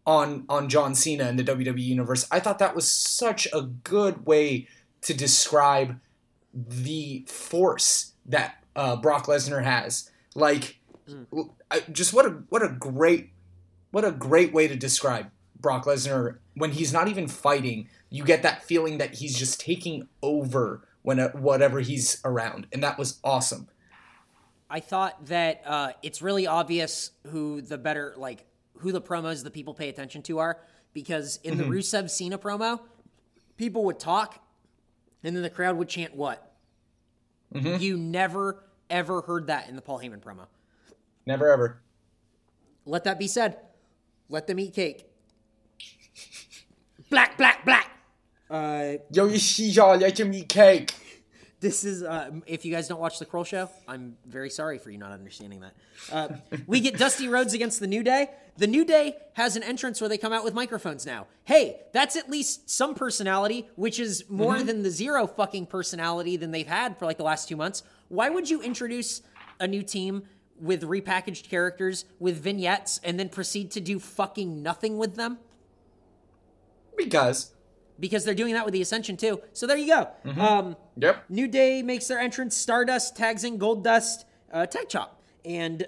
on John Cena in the WWE universe. I thought that was such a good way to describe the force that Brock Lesnar has. Like, just what a great way to describe Brock Lesnar when he's not even fighting. You get that feeling that he's just taking over whatever he's around, and that was awesome. I thought that it's really obvious who the promos the people pay attention to are, because in the Rusev Cena promo, people would talk and then the crowd would chant what? Mm-hmm. You never, ever heard that in the Paul Heyman promo. Never, ever. Let that be said. Let them eat cake. Black, black, black. Yo, you see y'all, let them eat cake. This is, if you guys don't watch The Kroll Show, I'm very sorry for you not understanding that. We get Dusty Rhodes against The New Day. The New Day has an entrance where they come out with microphones now. Hey, that's at least some personality, which is more than the zero fucking personality than they've had for like the last 2 months. Why would you introduce a new team with repackaged characters, with vignettes, and then proceed to do fucking nothing with them? Because they're doing that with the Ascension, too. So there you go. Mm-hmm. Yep. New Day makes their entrance. Stardust tags in Goldust, tag chop. And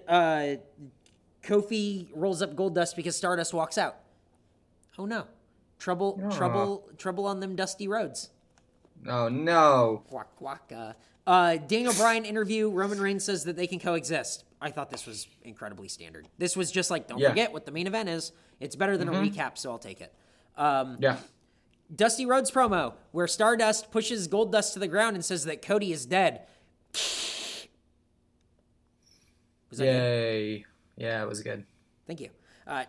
Kofi rolls up Goldust because Stardust walks out. Oh, no. Trouble on them dusty roads. Oh, no. Quack, quack. Daniel Bryan interview. Roman Reigns says that they can coexist. I thought this was incredibly standard. This was just like, don't forget what the main event is. It's better than a recap, so I'll take it. Yeah. Dusty Rhodes promo, where Stardust pushes Goldust to the ground and says that Cody is dead. Was that Yay. Good? Yeah, it was good. Thank you.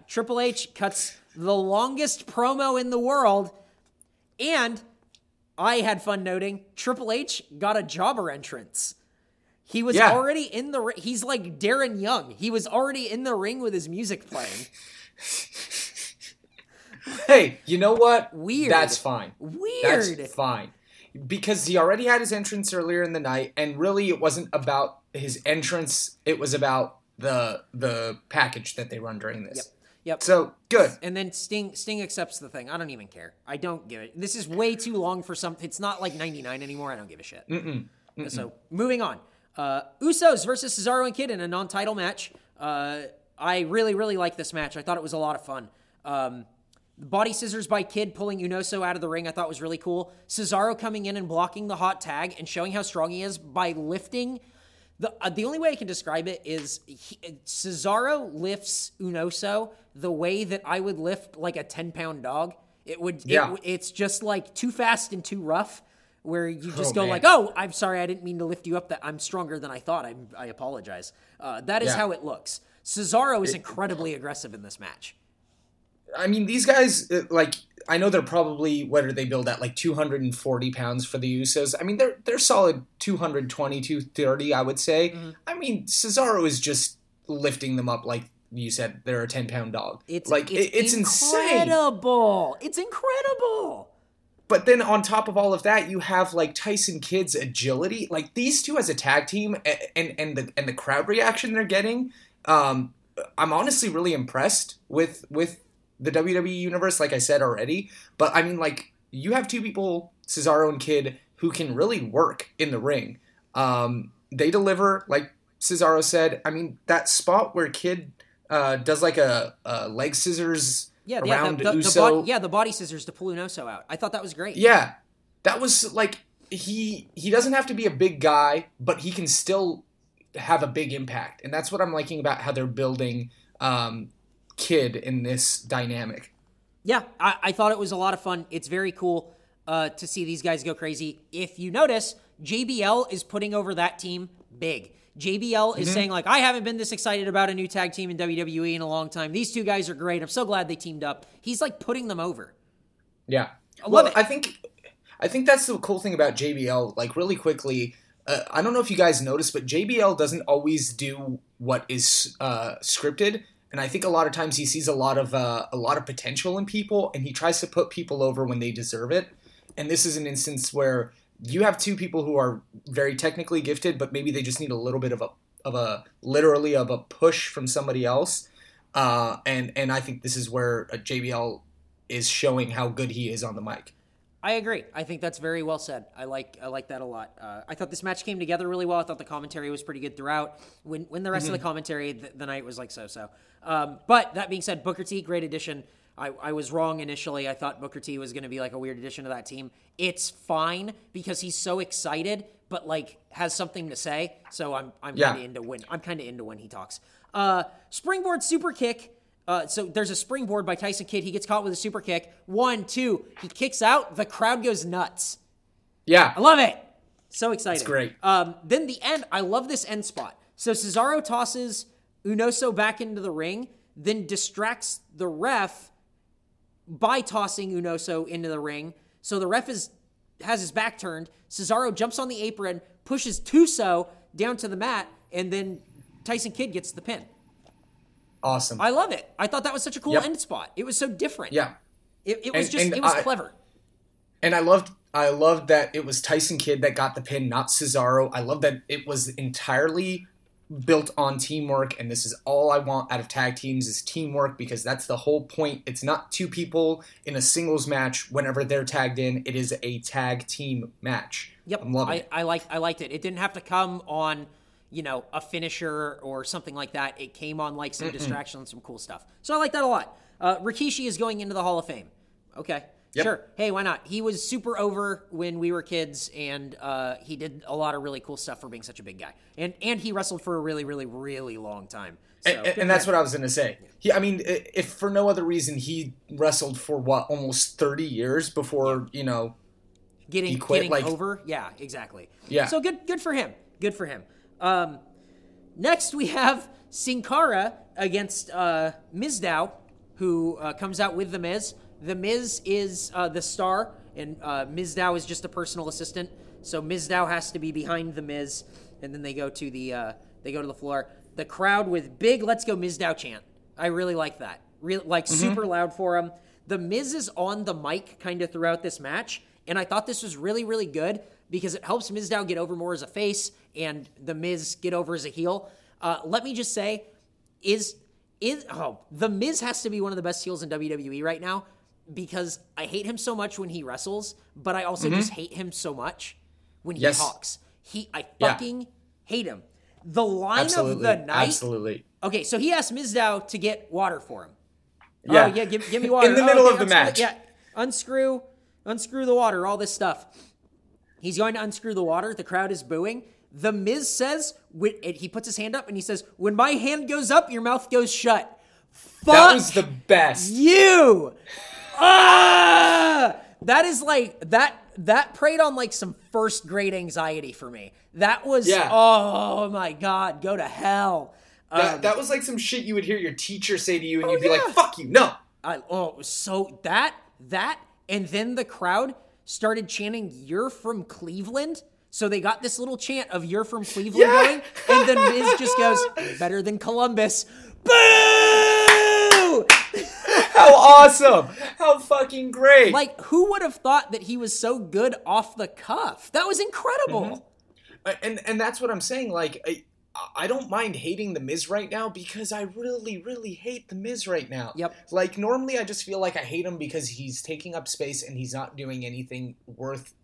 Triple H cuts the longest promo in the world, and I had fun noting, Triple H got a jobber entrance. He was already in the ring. He's like Darren Young. He was already in the ring with his music playing. Hey, you know what? Weird. That's fine. Weird. That's fine. Because he already had his entrance earlier in the night, and really it wasn't about his entrance. It was about the package that they run during this. Yep. So, good. And then Sting accepts the thing. I don't even care. I don't give it. This is way too long for something. It's not like 99 anymore. I don't give a shit. Mm-mm. So, moving on. Usos versus Cesaro and Kidd in a non-title match. I really, really liked this match. I thought it was a lot of fun. Body scissors by Kidd pulling Unoso out of the ring I thought was really cool. Cesaro coming in and blocking the hot tag and showing how strong he is by lifting. The only way I can describe it is Cesaro lifts Unoso the way that I would lift like a 10-pound dog. It's just like too fast and too rough where you just go like, oh, I'm sorry, I didn't mean to lift you up. That I'm stronger than I thought. I apologize. That is how it looks. Cesaro is incredibly aggressive in this match. I mean, these guys, like, I know they're probably, what are they billed at, like 240 pounds for the Usos? I mean, they're solid 220, 230, I would say. Mm-hmm. I mean, Cesaro is just lifting them up like you said, they're a 10-pound dog. It's incredible. But then on top of all of that, you have, like, Tyson Kidd's agility. Like, these two as a tag team and the crowd reaction they're getting, I'm honestly really impressed with the WWE universe, like I said already. But, I mean, like, you have two people, Cesaro and Kidd, who can really work in the ring. They deliver, like Cesaro said. I mean, that spot where Kidd does, like, a leg scissors around Uso. The body scissors to pull Unoso out. I thought that was great. Yeah. That was, like, he doesn't have to be a big guy, but he can still have a big impact. And that's what I'm liking about how they're building Kid in this dynamic. Yeah, I thought it was a lot of fun. It's very cool to see these guys go crazy. If you notice, JBL is putting over that team big. JBL is saying, like, I haven't been this excited about a new tag team in WWE in a long time. These two guys are great. I'm so glad they teamed up. He's, like, putting them over. Yeah. I love it. I think that's the cool thing about JBL. Like, really quickly, I don't know if you guys noticed, but JBL doesn't always do what is scripted. And I think a lot of times he sees a lot of potential in people, and he tries to put people over when they deserve it. And this is an instance where you have two people who are very technically gifted, but maybe they just need a little bit of a push from somebody else. And I think this is where JBL is showing how good he is on the mic. I agree. I think that's very well said. I like that a lot. I thought this match came together really well. I thought the commentary was pretty good throughout. When the rest of the commentary the night was like so. But that being said, Booker T, great addition. I was wrong initially. I thought Booker T was going to be like a weird addition to that team. It's fine because he's so excited, but like has something to say. So I'm kind of into when he talks. Springboard super kick. So there's a springboard by Tyson Kidd. He gets caught with a super kick. 1, 2, he kicks out. The crowd goes nuts. Yeah. I love it. So exciting. It's great. Then the end, I love this end spot. So Cesaro tosses Unoso back into the ring, then distracts the ref by tossing Unoso into the ring. So the ref has his back turned. Cesaro jumps on the apron, pushes Tuso down to the mat, and then Tyson Kidd gets the pin. Awesome. I love it. I thought that was such a cool end spot. It was so different. Yeah. It was clever. And I loved that it was Tyson Kidd that got the pin, not Cesaro. I love that it was entirely built on teamwork, and this is all I want out of tag teams is teamwork, because that's the whole point. It's not two people in a singles match whenever they're tagged in. It is a tag team match. Yep. I'm loving it. I liked it. It didn't have to come on a finisher or something like that. It came on like some distraction and some cool stuff. So I like that a lot. Rikishi is going into the Hall of Fame. Okay. Yep. Sure. Hey, why not? He was super over when we were kids, and he did a lot of really cool stuff for being such a big guy. And he wrestled for a really, really, really long time. So, and that's what I was going to say. If for no other reason, he wrestled for what, almost 30 years before, he quit, getting like, over. Yeah, exactly. Yeah. So good for him. Good for him. Next we have Sin Cara against Mizdow, who comes out with The Miz. The Miz is the star, and Mizdow is just a personal assistant. So Mizdow has to be behind The Miz, and then they go to the floor. The crowd with big "Let's Go Mizdow" chant. I really like that. Super loud for him. The Miz is on the mic kind of throughout this match, and I thought this was really, really good because it helps Mizdow get over more as a face and The Miz get over as a heel. Let me just say, The Miz has to be one of the best heels in WWE right now because I hate him so much when he wrestles, but I also just hate him so much when he talks. I fucking hate him. The line of the night. Absolutely. Okay, so he asked Mizdow to get water for him. Yeah. Oh, yeah, give me water. In the middle of the match. Yeah, unscrew the water, all this stuff. He's going to unscrew the water. The crowd is booing. The Miz says, he puts his hand up and he says, "When my hand goes up, your mouth goes shut." Fuck. That was the best. You. That is like, that preyed on like some first grade anxiety for me. That was, oh my God, go to hell. That was like some shit you would hear your teacher say to you, and you'd be like, "Fuck you, no." And then the crowd started chanting, "You're from Cleveland." So they got this little chant of "You're from Cleveland" going, and then Miz just goes, "Better than Columbus." Boo! How awesome! How fucking great! Like, who would have thought that he was so good off the cuff? That was incredible. Mm-hmm. And that's what I'm saying. Like, I don't mind hating The Miz right now because I really, really hate The Miz right now. Yep. Like, normally I just feel like I hate him because he's taking up space and he's not doing anything worth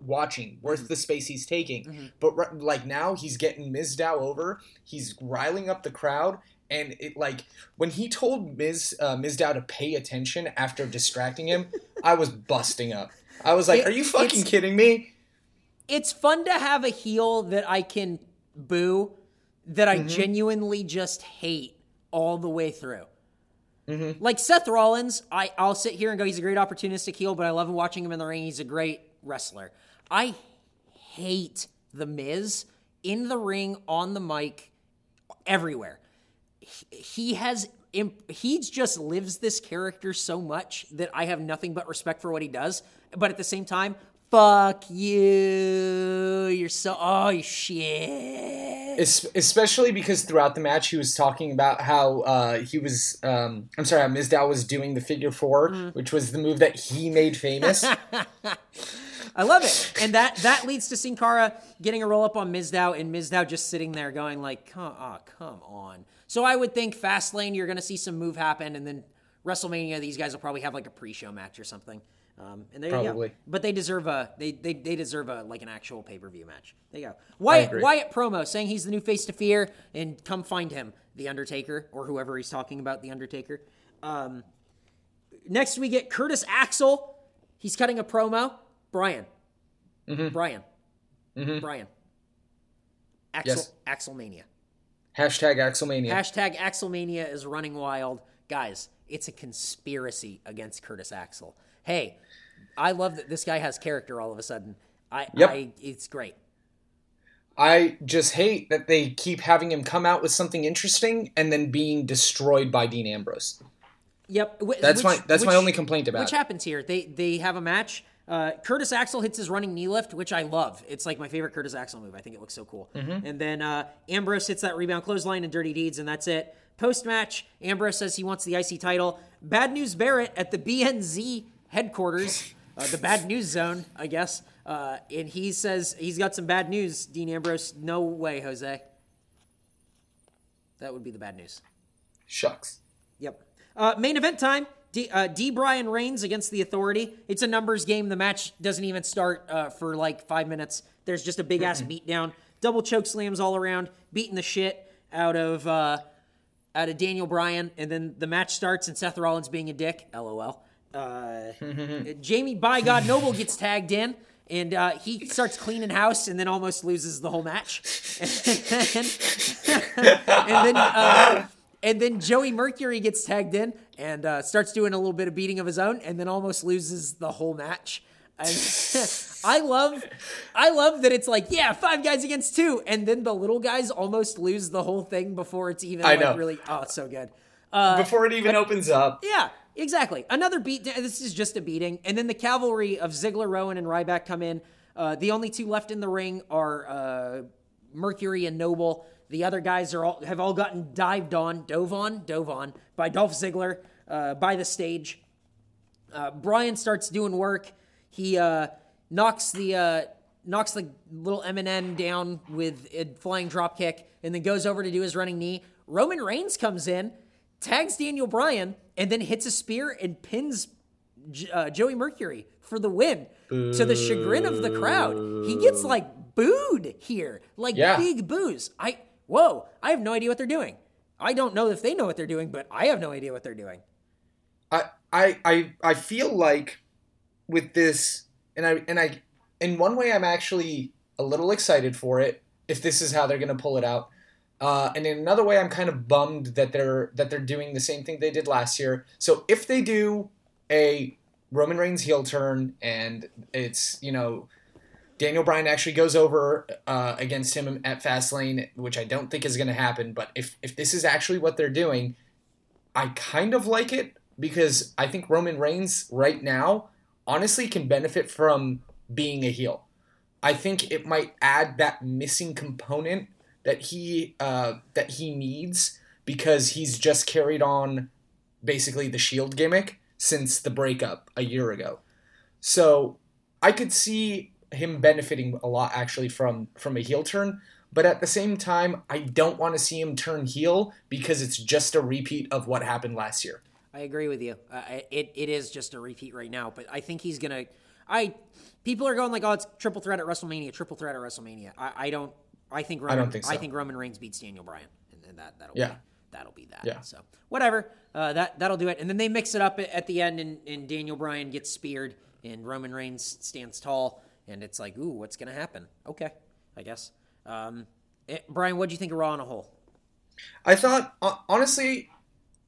watching, worth the space he's taking. Mm-hmm. But, like, now he's getting Mizdow over. He's riling up the crowd. And, it like, when he told Mizdow to pay attention after distracting him, I was busting up. I was like, are you fucking kidding me? It's fun to have a heel that I can boo, that I genuinely just hate all the way through. Mm-hmm. Like Seth Rollins, I'll sit here and go, he's a great opportunistic heel, but I love watching him in the ring. He's a great wrestler. I hate The Miz in the ring, on the mic, everywhere. He just lives this character so much that I have nothing but respect for what he does. But at the same time, fuck you. You're so... Oh, shit. Especially because throughout the match, he was talking about how how Mizdow was doing the figure four, which was the move that he made famous. I love it. And that leads to Sin Cara getting a roll-up on Mizdow, and Mizdow just sitting there going like, come on. So I would think Fastlane, you're going to see some move happen, and then WrestleMania, these guys will probably have like a pre-show match or something. And there you go. But they deserve a like an actual pay-per-view match. There you go. Wyatt promo saying he's the new face to fear and come find him, The Undertaker, or whoever he's talking about, The Undertaker. Next we get Curtis Axel. He's cutting a promo. Brian. Axel, yes. Axelmania. Hashtag Axelmania. Hashtag Axelmania is running wild. Guys, it's a conspiracy against Curtis Axel. Hey, I love that this guy has character all of a sudden. It's great. I just hate that they keep having him come out with something interesting and then being destroyed by Dean Ambrose. Yep. That's my only complaint about it. Which happens here. They have a match. Curtis Axel hits his running knee lift, which I love. It's like my favorite Curtis Axel move. I think it looks so cool. Mm-hmm. And then Ambrose hits that rebound clothesline and Dirty Deeds, and that's it. Post-match, Ambrose says he wants the IC title. Bad News Barrett at the BNZ headquarters, the Bad News Zone, I guess. And he says he's got some bad news, Dean Ambrose. No way, Jose. That would be the bad news. Shucks. Yep. Main event time. Bryan Reigns against The Authority. It's a numbers game. The match doesn't even start for like 5 minutes. There's just a big-ass beatdown. Double choke slams all around, beating the shit out of Daniel Bryan. And then the match starts and Seth Rollins being a dick. LOL. Jamie by God Noble gets tagged in and he starts cleaning house and then almost loses the whole match. and then Joey Mercury gets tagged in and starts doing a little bit of beating of his own and then almost loses the whole match. I love that it's like, yeah, 5 guys against 2, and then the little guys almost lose the whole thing before it's even really. Oh, it's so good. Before it even opens up. Yeah. Exactly. Another beat. This is just a beating. And then the cavalry of Ziggler, Rowan, and Ryback come in. The only two left in the ring are Mercury and Noble. The other guys have all gotten dove on by Dolph Ziggler by the stage. Bryan starts doing work. He knocks the little M&M down with a flying drop kick, and then goes over to do his running knee. Roman Reigns comes in, tags Daniel Bryan, and then hits a spear and pins Joey Mercury for the win. Boo. To the chagrin of the crowd. He gets, like, booed here. Like, big boos. I have no idea what they're doing. I don't know if they know what they're doing, but I have no idea what they're doing. I feel like with this, and I in one way I'm actually a little excited for it, if this is how they're going to pull it out. And in another way, I'm kind of bummed that they're doing the same thing they did last year. So if they do a Roman Reigns heel turn and it's, Daniel Bryan actually goes over against him at Fastlane, which I don't think is going to happen. But if this is actually what they're doing, I kind of like it, because I think Roman Reigns right now honestly can benefit from being a heel. I think it might add that missing component that he needs, because he's just carried on basically the Shield gimmick since the breakup a year ago. So I could see him benefiting a lot actually from a heel turn, but at the same time, I don't want to see him turn heel because it's just a repeat of what happened last year. I agree with you. It is just a repeat right now, but I think he's going to... People are going like, oh, it's triple threat at WrestleMania, triple threat at WrestleMania. I don't think so. I think Roman Reigns beats Daniel Bryan, and that'll be that. Yeah. So whatever, that'll do it. And then they mix it up at the end, and Daniel Bryan gets speared, and Roman Reigns stands tall, and it's like, ooh, what's gonna happen? Okay, I guess. Brian, what do you think of Raw on a whole? I thought, honestly,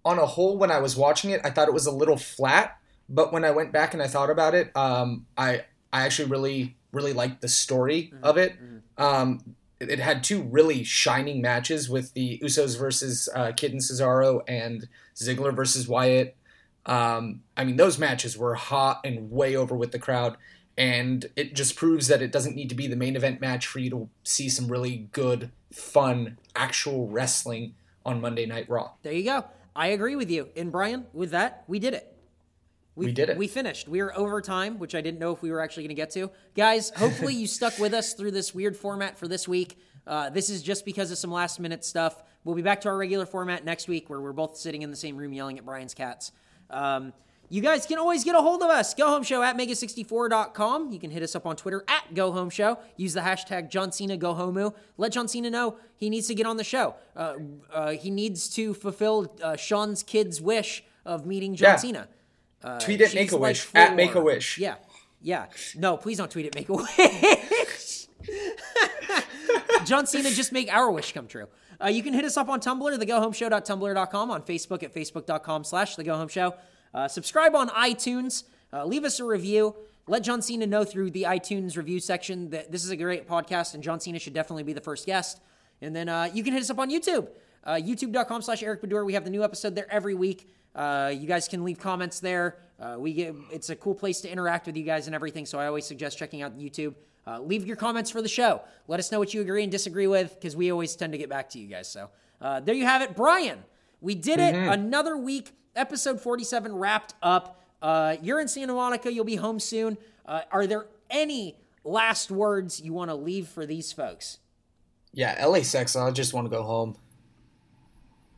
on a whole, when I was watching it, I thought it was a little flat. But when I went back and I thought about it, I actually really, really liked the story of it. Mm-hmm. It had two really shining matches with the Usos versus Kid and Cesaro and Ziggler versus Wyatt. Those matches were hot and way over with the crowd. And it just proves that it doesn't need to be the main event match for you to see some really good, fun, actual wrestling on Monday Night Raw. There you go. I agree with you. And Brian, with that, we did it. We did it. We finished. We were over time, which I didn't know if we were actually going to get to. Guys, hopefully you stuck with us through this weird format for this week. This is just because of some last-minute stuff. We'll be back to our regular format next week, where we're both sitting in the same room yelling at Brian's cats. You guys can always get a hold of us. GoHomeShow at Mega64.com. You can hit us up on Twitter at GoHomeShow. Use the hashtag John Cena GoHomu. Let John Cena know he needs to get on the show. He needs to fulfill Sean's kid's wish of meeting John Cena. Tweet at Make-A-Wish, at Make-A-Wish. Yeah. No, please don't tweet at Make-A-Wish. John Cena, just make our wish come true. You can hit us up on Tumblr, thegohomeshow.tumblr.com, on Facebook at facebook.com/thegohomeshow. Subscribe on iTunes. Leave us a review. Let John Cena know through the iTunes review section that this is a great podcast and John Cena should definitely be the first guest. And then you can hit us up on YouTube, youtube.com/Eric Bedour. We have the new episode there every week. You guys can leave comments there. It's a cool place to interact with you guys and everything, so I always suggest checking out YouTube. Leave your comments for the show. Let us know what you agree and disagree with, because we always tend to get back to you guys. So there you have it. Brian, we did it. Another week. Episode 47 wrapped up. You're in Santa Monica. You'll be home soon. Are there any last words you want to leave for these folks? Yeah, LA Sex. I just want to go home.